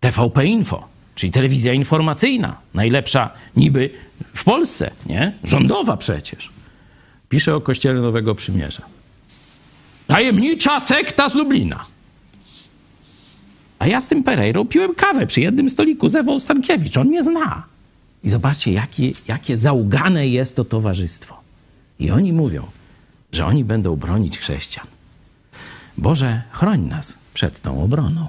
TVP Info. Czyli telewizja informacyjna, najlepsza niby w Polsce, nie? Rządowa przecież. Pisze o Kościele Nowego Przymierza. Tajemnicza sekta z Lublina. A ja z tym Pereirą piłem kawę przy jednym stoliku z Ewą Stankiewicz. On mnie zna. I zobaczcie, jakie załgane jest to towarzystwo. I oni mówią, że oni będą bronić chrześcijan. Boże, chroń nas przed tą obroną.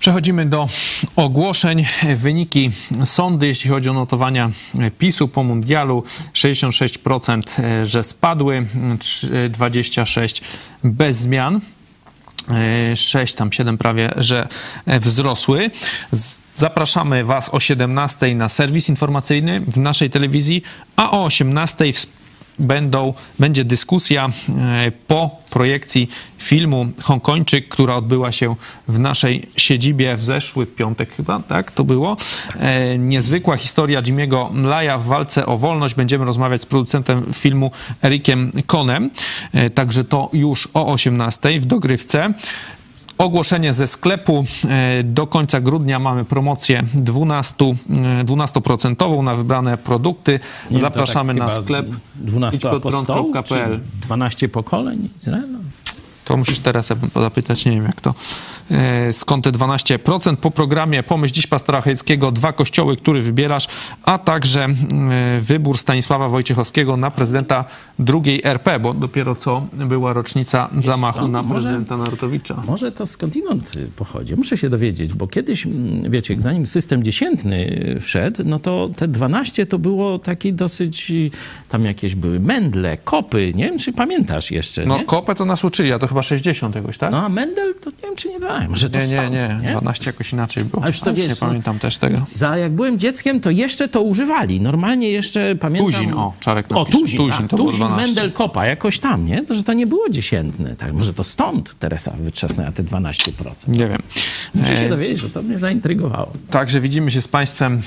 Przechodzimy do ogłoszeń. Wyniki sondy, jeśli chodzi o notowania PiS-u po mundialu, 66%, że spadły, 26% bez zmian, 7 prawie, że wzrosły. Zapraszamy Was o 17:00 na serwis informacyjny w naszej telewizji, a o 18:00 będzie dyskusja po projekcji filmu Hongkończyk, która odbyła się w naszej siedzibie w zeszły piątek chyba, tak to było. Niezwykła historia Jimmy'ego Laya w walce o wolność. Będziemy rozmawiać z producentem filmu Erikiem Konem. Także to już o 18:00 w dogrywce. Ogłoszenie ze sklepu. Do końca grudnia mamy promocję 12% na wybrane produkty. Zapraszamy tak na sklep 12.pl. 12 pokoleń Izraela. To musisz teraz zapytać, nie wiem jak to, skąd te 12%. Po programie Pomyśl Dziś pastora Chojeckiego, dwa kościoły, który wybierasz, a także wybór Stanisława Wojciechowskiego na prezydenta II RP, bo dopiero co była rocznica zamachu na prezydenta Narutowicza. Może to skądinąd pochodzi. Muszę się dowiedzieć, bo kiedyś, wiecie, zanim system dziesiętny wszedł, no to te 12 to było taki dosyć, tam jakieś były mędle, kopy, nie wiem, czy pamiętasz jeszcze, nie? No kopę to nas uczyli, a to chyba 60 jakoś, tak? No a Mendel to nie wiem, czy nie 12. Może to nie, 12 jakoś inaczej było. A już to wiesz, nie pamiętam też tego. Jak byłem dzieckiem, to jeszcze to używali. Normalnie jeszcze pamiętam... Tuzin, Czarek napisze. Tuzin, Mendel, Kopa, jakoś tam, nie? To, że to nie było dziesiętne. Tak, może to stąd Teresa wytrzasnęła te 12%. Nie wiem. Muszę się dowiedzieć, że to mnie zaintrygowało. Także widzimy się z Państwem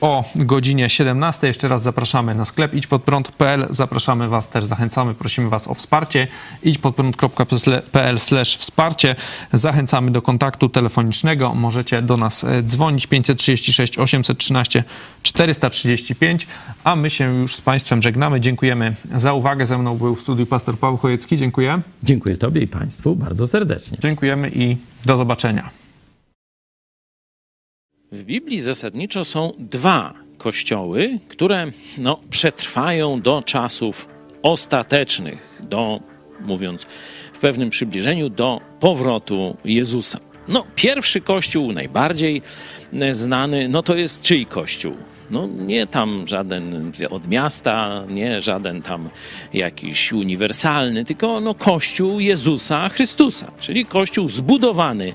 o godzinie 17:00. Jeszcze raz zapraszamy na sklep idźpodprąd.pl. Zapraszamy Was też, zachęcamy, prosimy Was o wsparcie. idźpodprąd.pl/wsparcie. Zachęcamy do kontaktu telefonicznego. Możecie do nas dzwonić 536 813 435, a my się już z Państwem żegnamy. Dziękujemy za uwagę. Ze mną był w studiu pastor Paweł Chojecki. Dziękuję. Dziękuję Tobie i Państwu bardzo serdecznie. Dziękujemy i do zobaczenia. W Biblii zasadniczo są dwa kościoły, które przetrwają do czasów ostatecznych, mówiąc w pewnym przybliżeniu, do powrotu Jezusa. No, pierwszy kościół, najbardziej znany, no to jest czyj kościół? No nie tam żaden od miasta, nie żaden tam jakiś uniwersalny, tylko no kościół Jezusa Chrystusa, czyli kościół zbudowany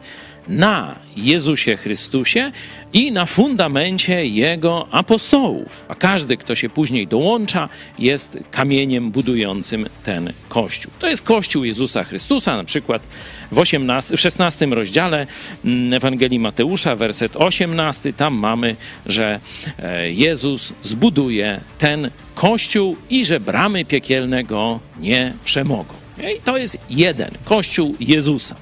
na Jezusie Chrystusie i na fundamencie Jego apostołów. A każdy, kto się później dołącza, jest kamieniem budującym ten Kościół. To jest Kościół Jezusa Chrystusa, na przykład w 16 rozdziale Ewangelii Mateusza, werset 18, tam mamy, że Jezus zbuduje ten Kościół i że bramy piekielne go nie przemogą. I to jest jeden, Kościół Jezusa.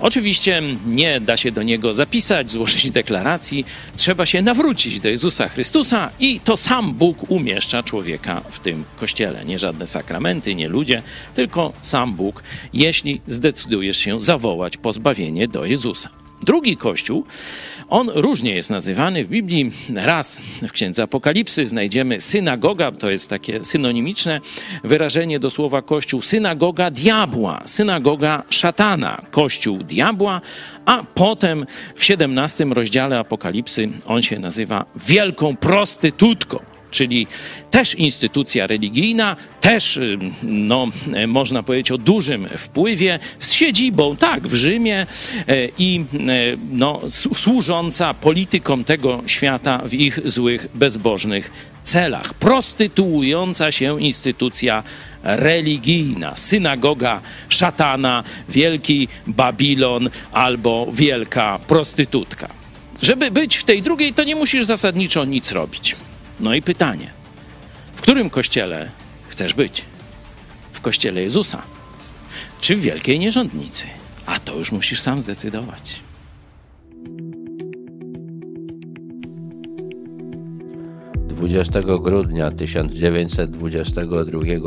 Oczywiście nie da się do niego zapisać, złożyć deklaracji. Trzeba się nawrócić do Jezusa Chrystusa i to sam Bóg umieszcza człowieka w tym kościele. Nie żadne sakramenty, nie ludzie, tylko sam Bóg, jeśli zdecydujesz się zawołać pozbawienie do Jezusa. Drugi kościół, on różnie jest nazywany w Biblii. Raz w Księdze Apokalipsy znajdziemy synagoga, to jest takie synonimiczne wyrażenie do słowa kościół, synagoga diabła, synagoga szatana, kościół diabła, a potem w 17 rozdziale Apokalipsy on się nazywa wielką prostytutką. Czyli też instytucja religijna, też, no, można powiedzieć o dużym wpływie, z siedzibą, tak, w Rzymie i no, służąca politykom tego świata w ich złych, bezbożnych celach. Prostytuująca się instytucja religijna, synagoga szatana, wielki Babilon albo wielka prostytutka. Żeby być w tej drugiej, to nie musisz zasadniczo nic robić. No i pytanie, w którym kościele chcesz być? W kościele Jezusa czy w wielkiej nierządnicy? A to już musisz sam zdecydować. Grudnia 1922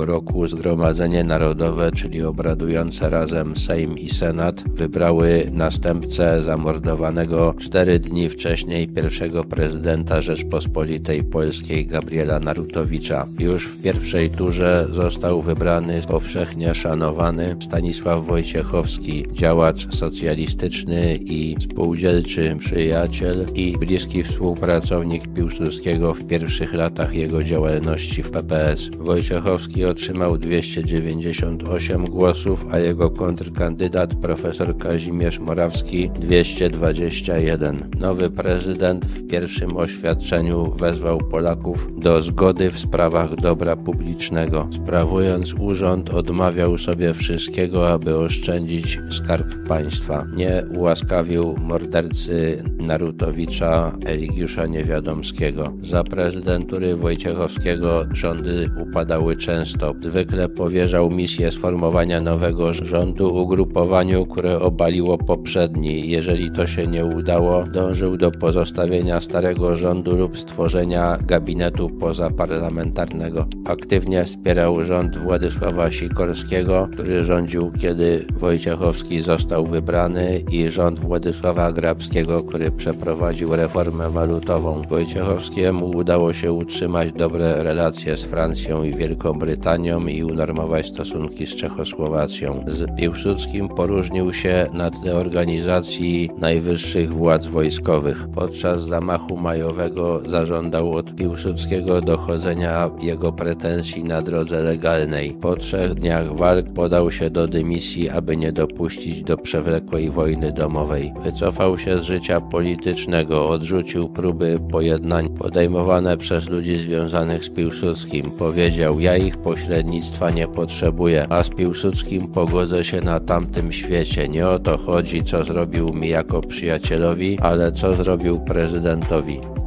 roku Zgromadzenie Narodowe, czyli obradujące razem Sejm i Senat, wybrały następcę zamordowanego 4 dni wcześniej pierwszego prezydenta Rzeczpospolitej Polskiej Gabriela Narutowicza. Już w pierwszej turze został wybrany powszechnie szanowany Stanisław Wojciechowski, działacz socjalistyczny i spółdzielczy, przyjaciel i bliski współpracownik Piłsudskiego w pierwszych latach jego działalności w PPS. Wojciechowski otrzymał 298 głosów, a jego kontrkandydat profesor Kazimierz Morawski 221. Nowy prezydent w pierwszym oświadczeniu wezwał Polaków do zgody w sprawach dobra publicznego. Sprawując urząd, odmawiał sobie wszystkiego, aby oszczędzić skarb państwa. Nie ułaskawił mordercy Narutowicza Eligiusza Niewiadomskiego. Za prezydentury Wojciechowskiego rządy upadały często. Zwykle powierzał misję sformowania nowego rządu ugrupowaniu, które obaliło poprzedni. Jeżeli to się nie udało, dążył do pozostawienia starego rządu lub stworzenia gabinetu pozaparlamentarnego. Aktywnie wspierał rząd Władysława Sikorskiego, który rządził, kiedy Wojciechowski został wybrany, i rząd Władysława Grabskiego, który przeprowadził reformę walutową. Wojciechowskiemu udało się utrzymać dobre relacje z Francją i Wielką Brytanią i unormować stosunki z Czechosłowacją. Z Piłsudskim poróżnił się na tle organizacji najwyższych władz wojskowych. Podczas zamachu majowego zażądał od Piłsudskiego dochodzenia jego pretensji na drodze legalnej. Po 3 dniach walk podał się do dymisji, aby nie dopuścić do przewlekłej wojny domowej. Wycofał się z życia politycznego, odrzucił próby pojednań podejmowane przez ludzi związanych z Piłsudskim. Powiedział: ja ich pośrednictwa nie potrzebuję, a z Piłsudskim pogodzę się na tamtym świecie. Nie o to chodzi, co zrobił mi jako przyjacielowi, ale co zrobił prezydentowi.